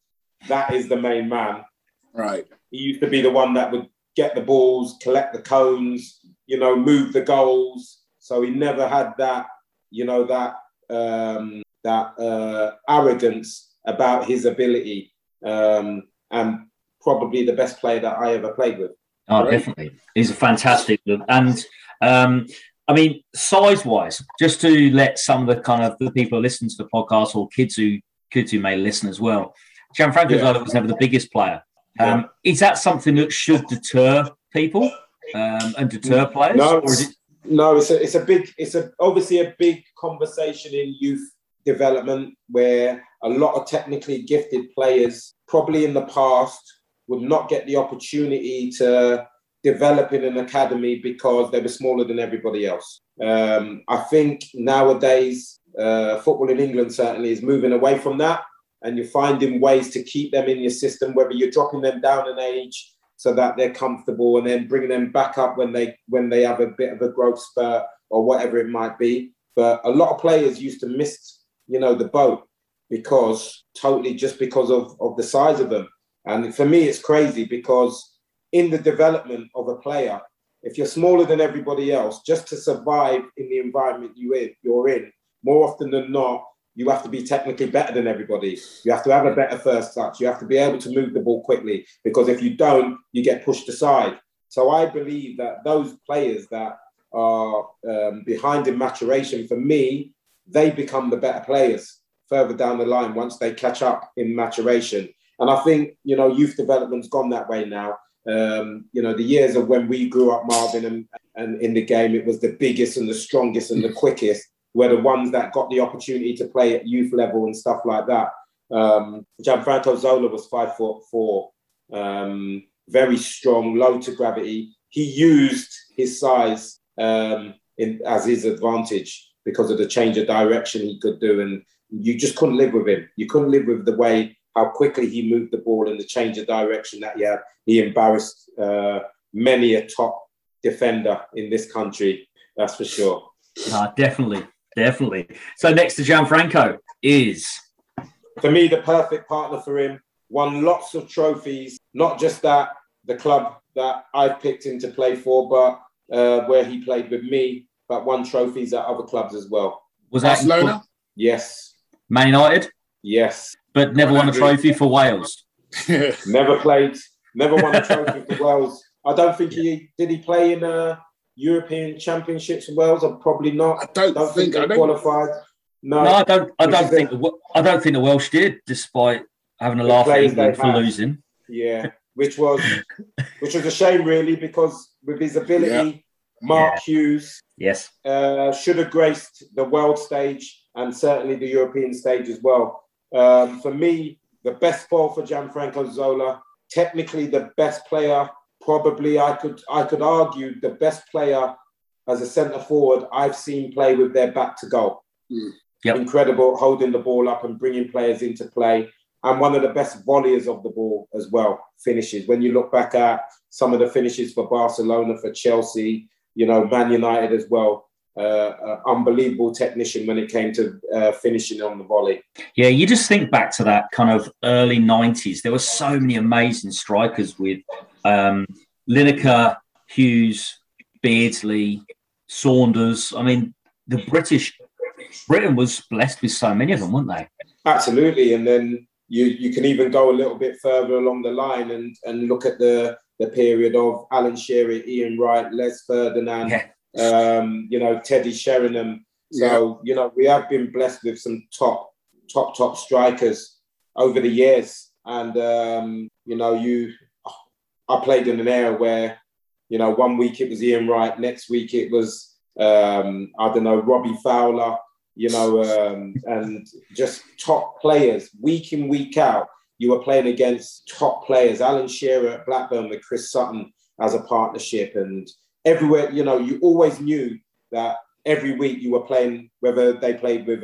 that is the main man. Right. He used to be the one that would get the balls, collect the cones, you know, move the goals. So he never had that, you know, that arrogance about his ability, and probably the best player that I ever played with. Oh, right? Definitely. He's a fantastic look. And, I mean, size-wise, just to let some of the kind of the people listening to the podcast, or kids who may listen as well, Gianfranco Zola was never the biggest player. Is that something that should deter people and deter players? No, it's obviously a big conversation in youth development, where a lot of technically gifted players probably in the past would not get the opportunity to develop in an academy because they were smaller than everybody else. I think nowadays football in England certainly is moving away from that, and you're finding ways to keep them in your system, whether you're dropping them down in age so that they're comfortable, and then bringing them back up when they have a bit of a growth spurt or whatever it might be. But a lot of players used to miss, you know, the boat because of the size of them. And for me, it's crazy because in the development of a player. If you're smaller than everybody else, just to survive in the environment you're in, more often than not, you have to be technically better than everybody. You have to have a better first touch. You have to be able to move the ball quickly, because if you don't, you get pushed aside. So I believe that those players that are behind in maturation, for me, they become the better players further down the line once they catch up in maturation. And I think, you know, youth development's gone that way now. You know, the years of when we grew up, Marvin, and in the game, it was the biggest and the strongest and the quickest were the ones that got the opportunity to play at youth level and stuff like that. Gianfranco Zola was 5'4", very strong, low to gravity. He used his size as his advantage because of the change of direction he could do. And you just couldn't live with him. You couldn't live with the way how quickly he moved the ball and the change of direction that he had. He embarrassed many a top defender in this country, that's for sure. Definitely. So next to Gianfranco is? For me, the perfect partner for him. Won lots of trophies, not just that, the club that I picked him to play for, but where he played with me, but won trophies at other clubs as well. Was that Barcelona? Yes. Man United? Yes. But never won a trophy for Wales? Never won a trophy for Wales. I don't think he... Did he play in European Championships in Wales? Or probably not. I don't think they qualified. I don't think the Welsh did, despite having a laugh at England for losing. Yeah, which was a shame, really, because with his ability, Mark Hughes should have graced the world stage and certainly the European stage as well. For me, the best ball for Gianfranco Zola, technically the best player, probably I could argue the best player as a centre forward I've seen play with their back to goal. Mm. Yep. Incredible, holding the ball up and bringing players into play. And one of the best volleys of the ball as well, finishes. When you look back at some of the finishes for Barcelona, for Chelsea, you know, Man United as well, unbelievable technician when it came to finishing on the volley. Yeah, you just think back to that kind of early 90s. There were so many amazing strikers with Lineker, Hughes, Beardsley, Saunders. I mean, the Britain was blessed with so many of them, weren't they? Absolutely. And then you can even go a little bit further along the line and look at the period of Alan Shearer, Ian Wright, Les Ferdinand, you know, Teddy Sheringham. So, you know, we have been blessed with some top strikers over the years. And, you know, I played in an era where, you know, one week it was Ian Wright, next week it was, Robbie Fowler, you know, and just top players, week in, week out, you were playing against top players. Alan Shearer at Blackburn with Chris Sutton as a partnership, and everywhere, you know, you always knew that every week you were playing, whether they played with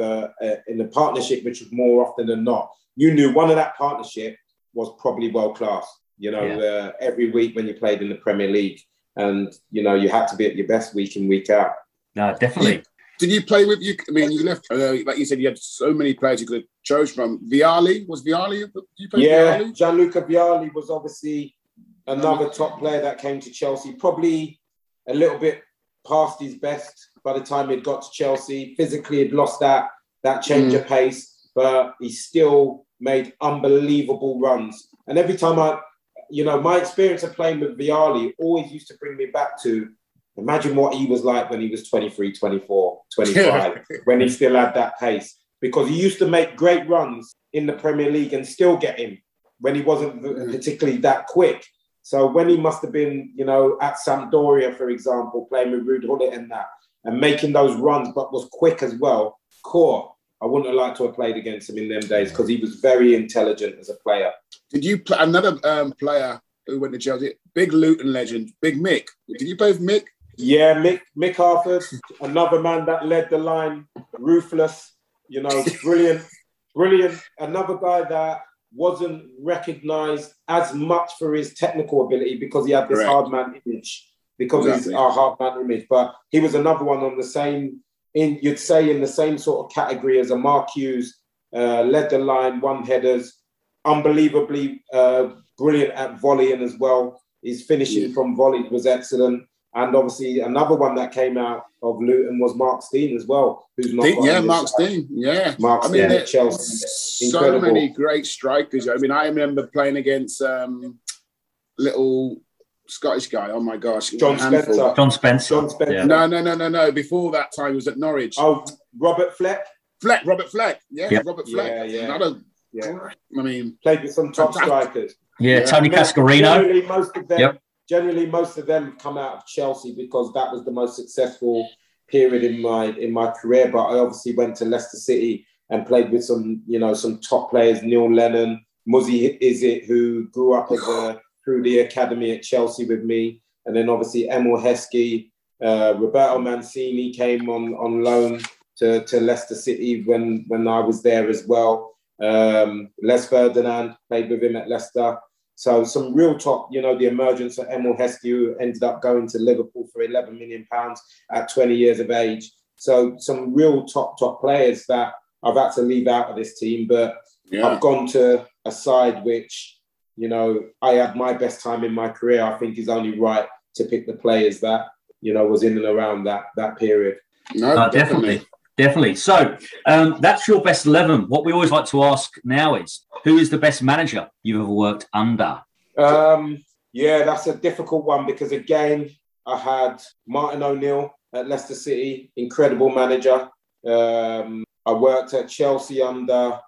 in a partnership, which was more often than not, you knew one of that partnership was probably world-class, you know, every week when you played in the Premier League, and, you know, you had to be at your best week in, week out. No, definitely. Did you play with you? I mean, you left, like you said, you had so many players you could have chose from. Vialli, was Vialli? Did you play Vialli? Yeah, Gianluca Vialli was obviously another top player that came to Chelsea, probably a little bit past his best by the time he'd got to Chelsea. Physically, he'd lost that change of pace, but he still made unbelievable runs. And every time my experience of playing with Vialli always used to bring me back to, imagine what he was like when he was 23, 24, 25, when he still had that pace. Because he used to make great runs in the Premier League and still get him when he wasn't particularly that quick. So when he must have been, you know, at Sampdoria, for example, playing with Ruud Gullit and that, and making those runs, but was quick as well. I wouldn't have liked to have played against him in them days because he was very intelligent as a player. Did you play another player who went to Chelsea? Big Luton legend, Big Mick. Did you play with Mick? Yeah, Mick Harford, another man that led the line, ruthless, you know, brilliant. Another guy that wasn't recognised as much for his technical ability because he had this hard man image, But he was another one on the same, in the same sort of category as a Mark Hughes, led the line, won headers, unbelievably brilliant at volleying as well. His finishing from volley was excellent. And obviously another one that came out of Luton was Mark Steen as well. Mark Steen, Chelsea. Incredible. So many great strikers. I mean, I remember playing against little Scottish guy. Oh, my gosh. John Spencer. Yeah. No. Before that time, he was at Norwich. Oh, Robert Fleck. Yeah, yep. Robert Fleck. Yeah. I mean, played with some top strikers. Yeah, Tony Cascarino. Generally, most of them come out of Chelsea because that was the most successful period in my career. But I obviously went to Leicester City and played with some top players, Neil Lennon, Muzzy Izzet, who grew up through the academy at Chelsea with me. And then obviously Emil Heskey, Roberto Mancini came on loan to Leicester City when I was there as well. Les Ferdinand, played with him at Leicester. So some real top, the emergence of Emil Heskey, who ended up going to Liverpool for £11 million at 20 years of age. So some real top players that I've had to leave out of this team. But I've gone to a side which, I had my best time in my career. I think it's only right to pick the players that, was in and around that period. No, definitely. Definitely. So that's your best 11. What we always like to ask now is, who is the best manager you've ever worked under? That's a difficult one because, again, I had Martin O'Neill at Leicester City, incredible manager. I worked at Chelsea under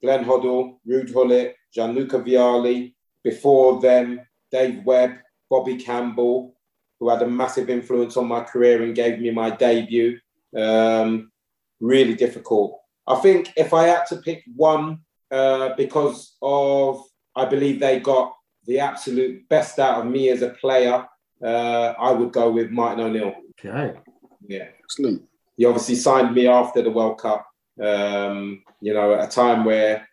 Glenn Hoddle, Ruud Gullit, Gianluca Vialli. Before them, Dave Webb, Bobby Campbell, who had a massive influence on my career and gave me my debut. Really difficult. I think if I had to pick one, because of, I believe they got the absolute best out of me as a player, I would go with Martin O'Neill. Okay. Yeah. Excellent. He obviously signed me after the World Cup, at a time where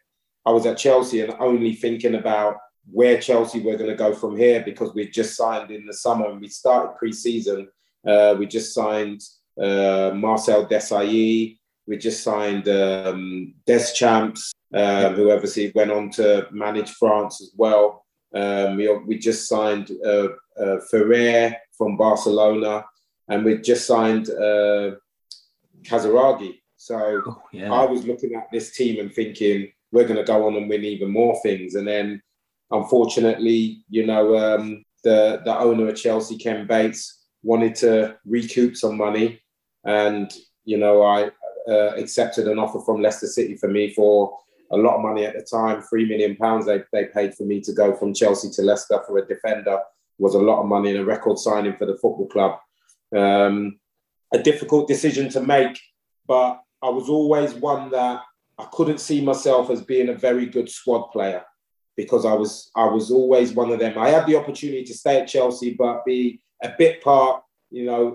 I was at Chelsea and only thinking about where Chelsea were going to go from here, because we just signed in the summer and we started pre-season. We just signed Marcel Desailly. We just signed Deschamps, who obviously went on to manage France as well. We just signed Ferrer from Barcelona, and we just signed Casaraghi. So I was looking at this team and thinking, we're going to go on and win even more things. And then, unfortunately, the owner of Chelsea, Ken Bates, wanted to recoup some money. And, I accepted an offer from Leicester City for me for a lot of money at the time. £3 million they paid for me to go from Chelsea to Leicester for a defender was a lot of money and a record signing for the football club. A difficult decision to make, but I was always one that I couldn't see myself as being a very good squad player, because I was always one of them. I had the opportunity to stay at Chelsea, but be a bit part,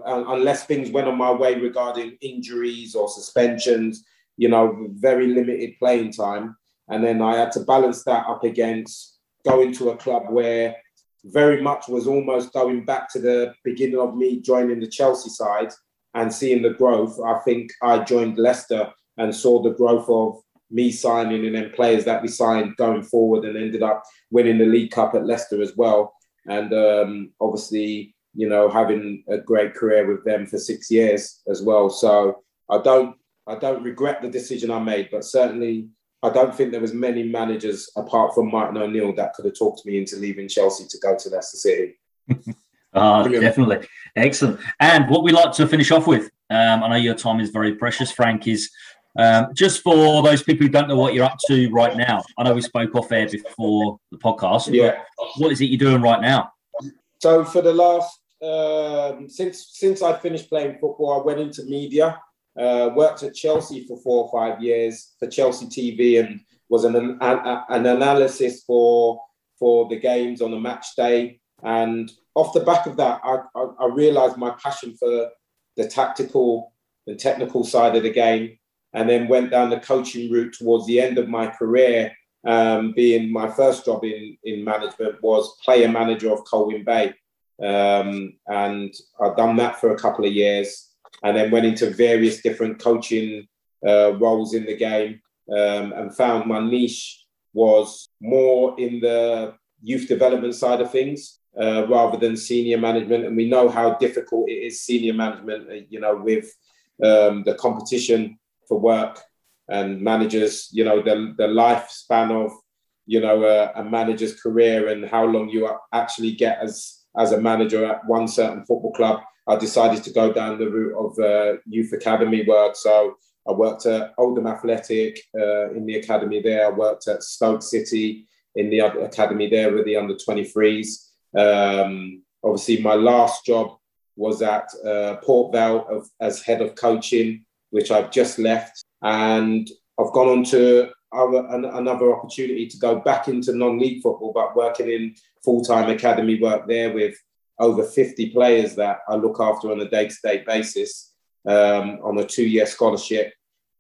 unless things went on my way regarding injuries or suspensions, very limited playing time. And then I had to balance that up against going to a club where very much was almost going back to the beginning of me joining the Chelsea side and seeing the growth. I think I joined Leicester and saw the growth of me signing and then players that we signed going forward, and ended up winning the League Cup at Leicester as well. And obviously, having a great career with them for 6 years as well. So I don't regret the decision I made, but certainly I don't think there was many managers apart from Martin O'Neill that could have talked me into leaving Chelsea to go to Leicester City. Definitely. Excellent. And what we like to finish off with, I know your time is very precious, Frank, is just for those people who don't know what you're up to right now. I know we spoke off air before the podcast. Yeah. What is it you're doing right now? So for the last, since I finished playing football, I went into media, worked at Chelsea for 4 or 5 years for Chelsea TV, and was an analysis for the games on a match day. And off the back of that, I realised my passion for the tactical and technical side of the game, and then went down the coaching route towards the end of my career. Being my first job in management was player manager of Colwyn Bay. And I've done that for a couple of years, and then went into various different coaching roles in the game, and found my niche was more in the youth development side of things. rather than senior management. And we know how difficult it is, senior management, you know, with the competition for work and managers, you know, the lifespan of, you know, a manager's career and how long you actually get as a manager at one certain football club. I decided to go down the route of youth academy work. So I worked at Oldham Athletic in the academy there. I worked at Stoke City in the academy there with the under-23s. Obviously, my last job was at Port Vale as head of coaching, which I've just left. And I've gone on to another opportunity to go back into non-league football, but working in full-time academy work there with over 50 players that I look after on a day-to-day basis on a 2-year scholarship.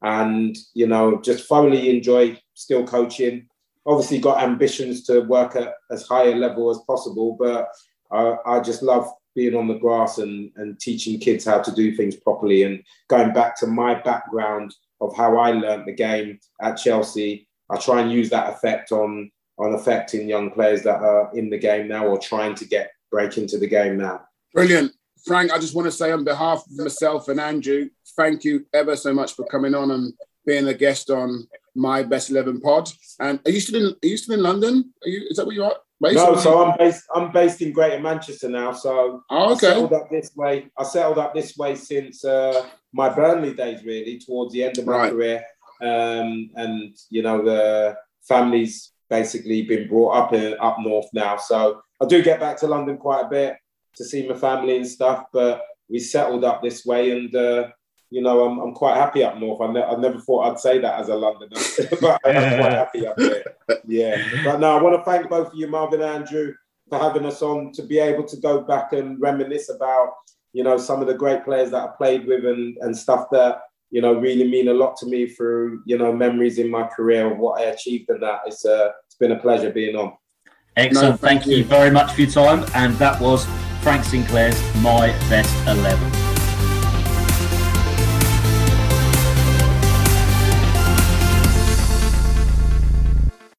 And, you know, just thoroughly enjoy still coaching. Obviously got ambitions to work at as high a level as possible, but I just love being on the grass and teaching kids how to do things properly and going back to my background of how I learned the game at Chelsea. I try and use that effect on affecting young players that are in the game now or trying to break into the game now. Brilliant. Frank, I just want to say on behalf of myself and Andrew, thank you ever so much for coming on and being a guest on My Best 11 Pod. And are you still in London? Is that where you are? No, so I'm based in Greater Manchester now. So okay. I settled up this way since my Burnley days, really, towards the end of my career. And you know, the family's basically been brought up up north now. So I do get back to London quite a bit to see my family and stuff, but we settled up this way and you know, I'm quite happy up north. I never thought I'd say that as a Londoner, but I'm quite happy up there. Yeah. But no, I want to thank both of you, Marvin and Andrew, for having us on to be able to go back and reminisce about, you know, some of the great players that I played with and stuff that, you know, really mean a lot to me through, you know, memories in my career of what I achieved and that. It's been a pleasure being on. Excellent. No, thank you very much for your time. And that was Frank Sinclair's My Best 11.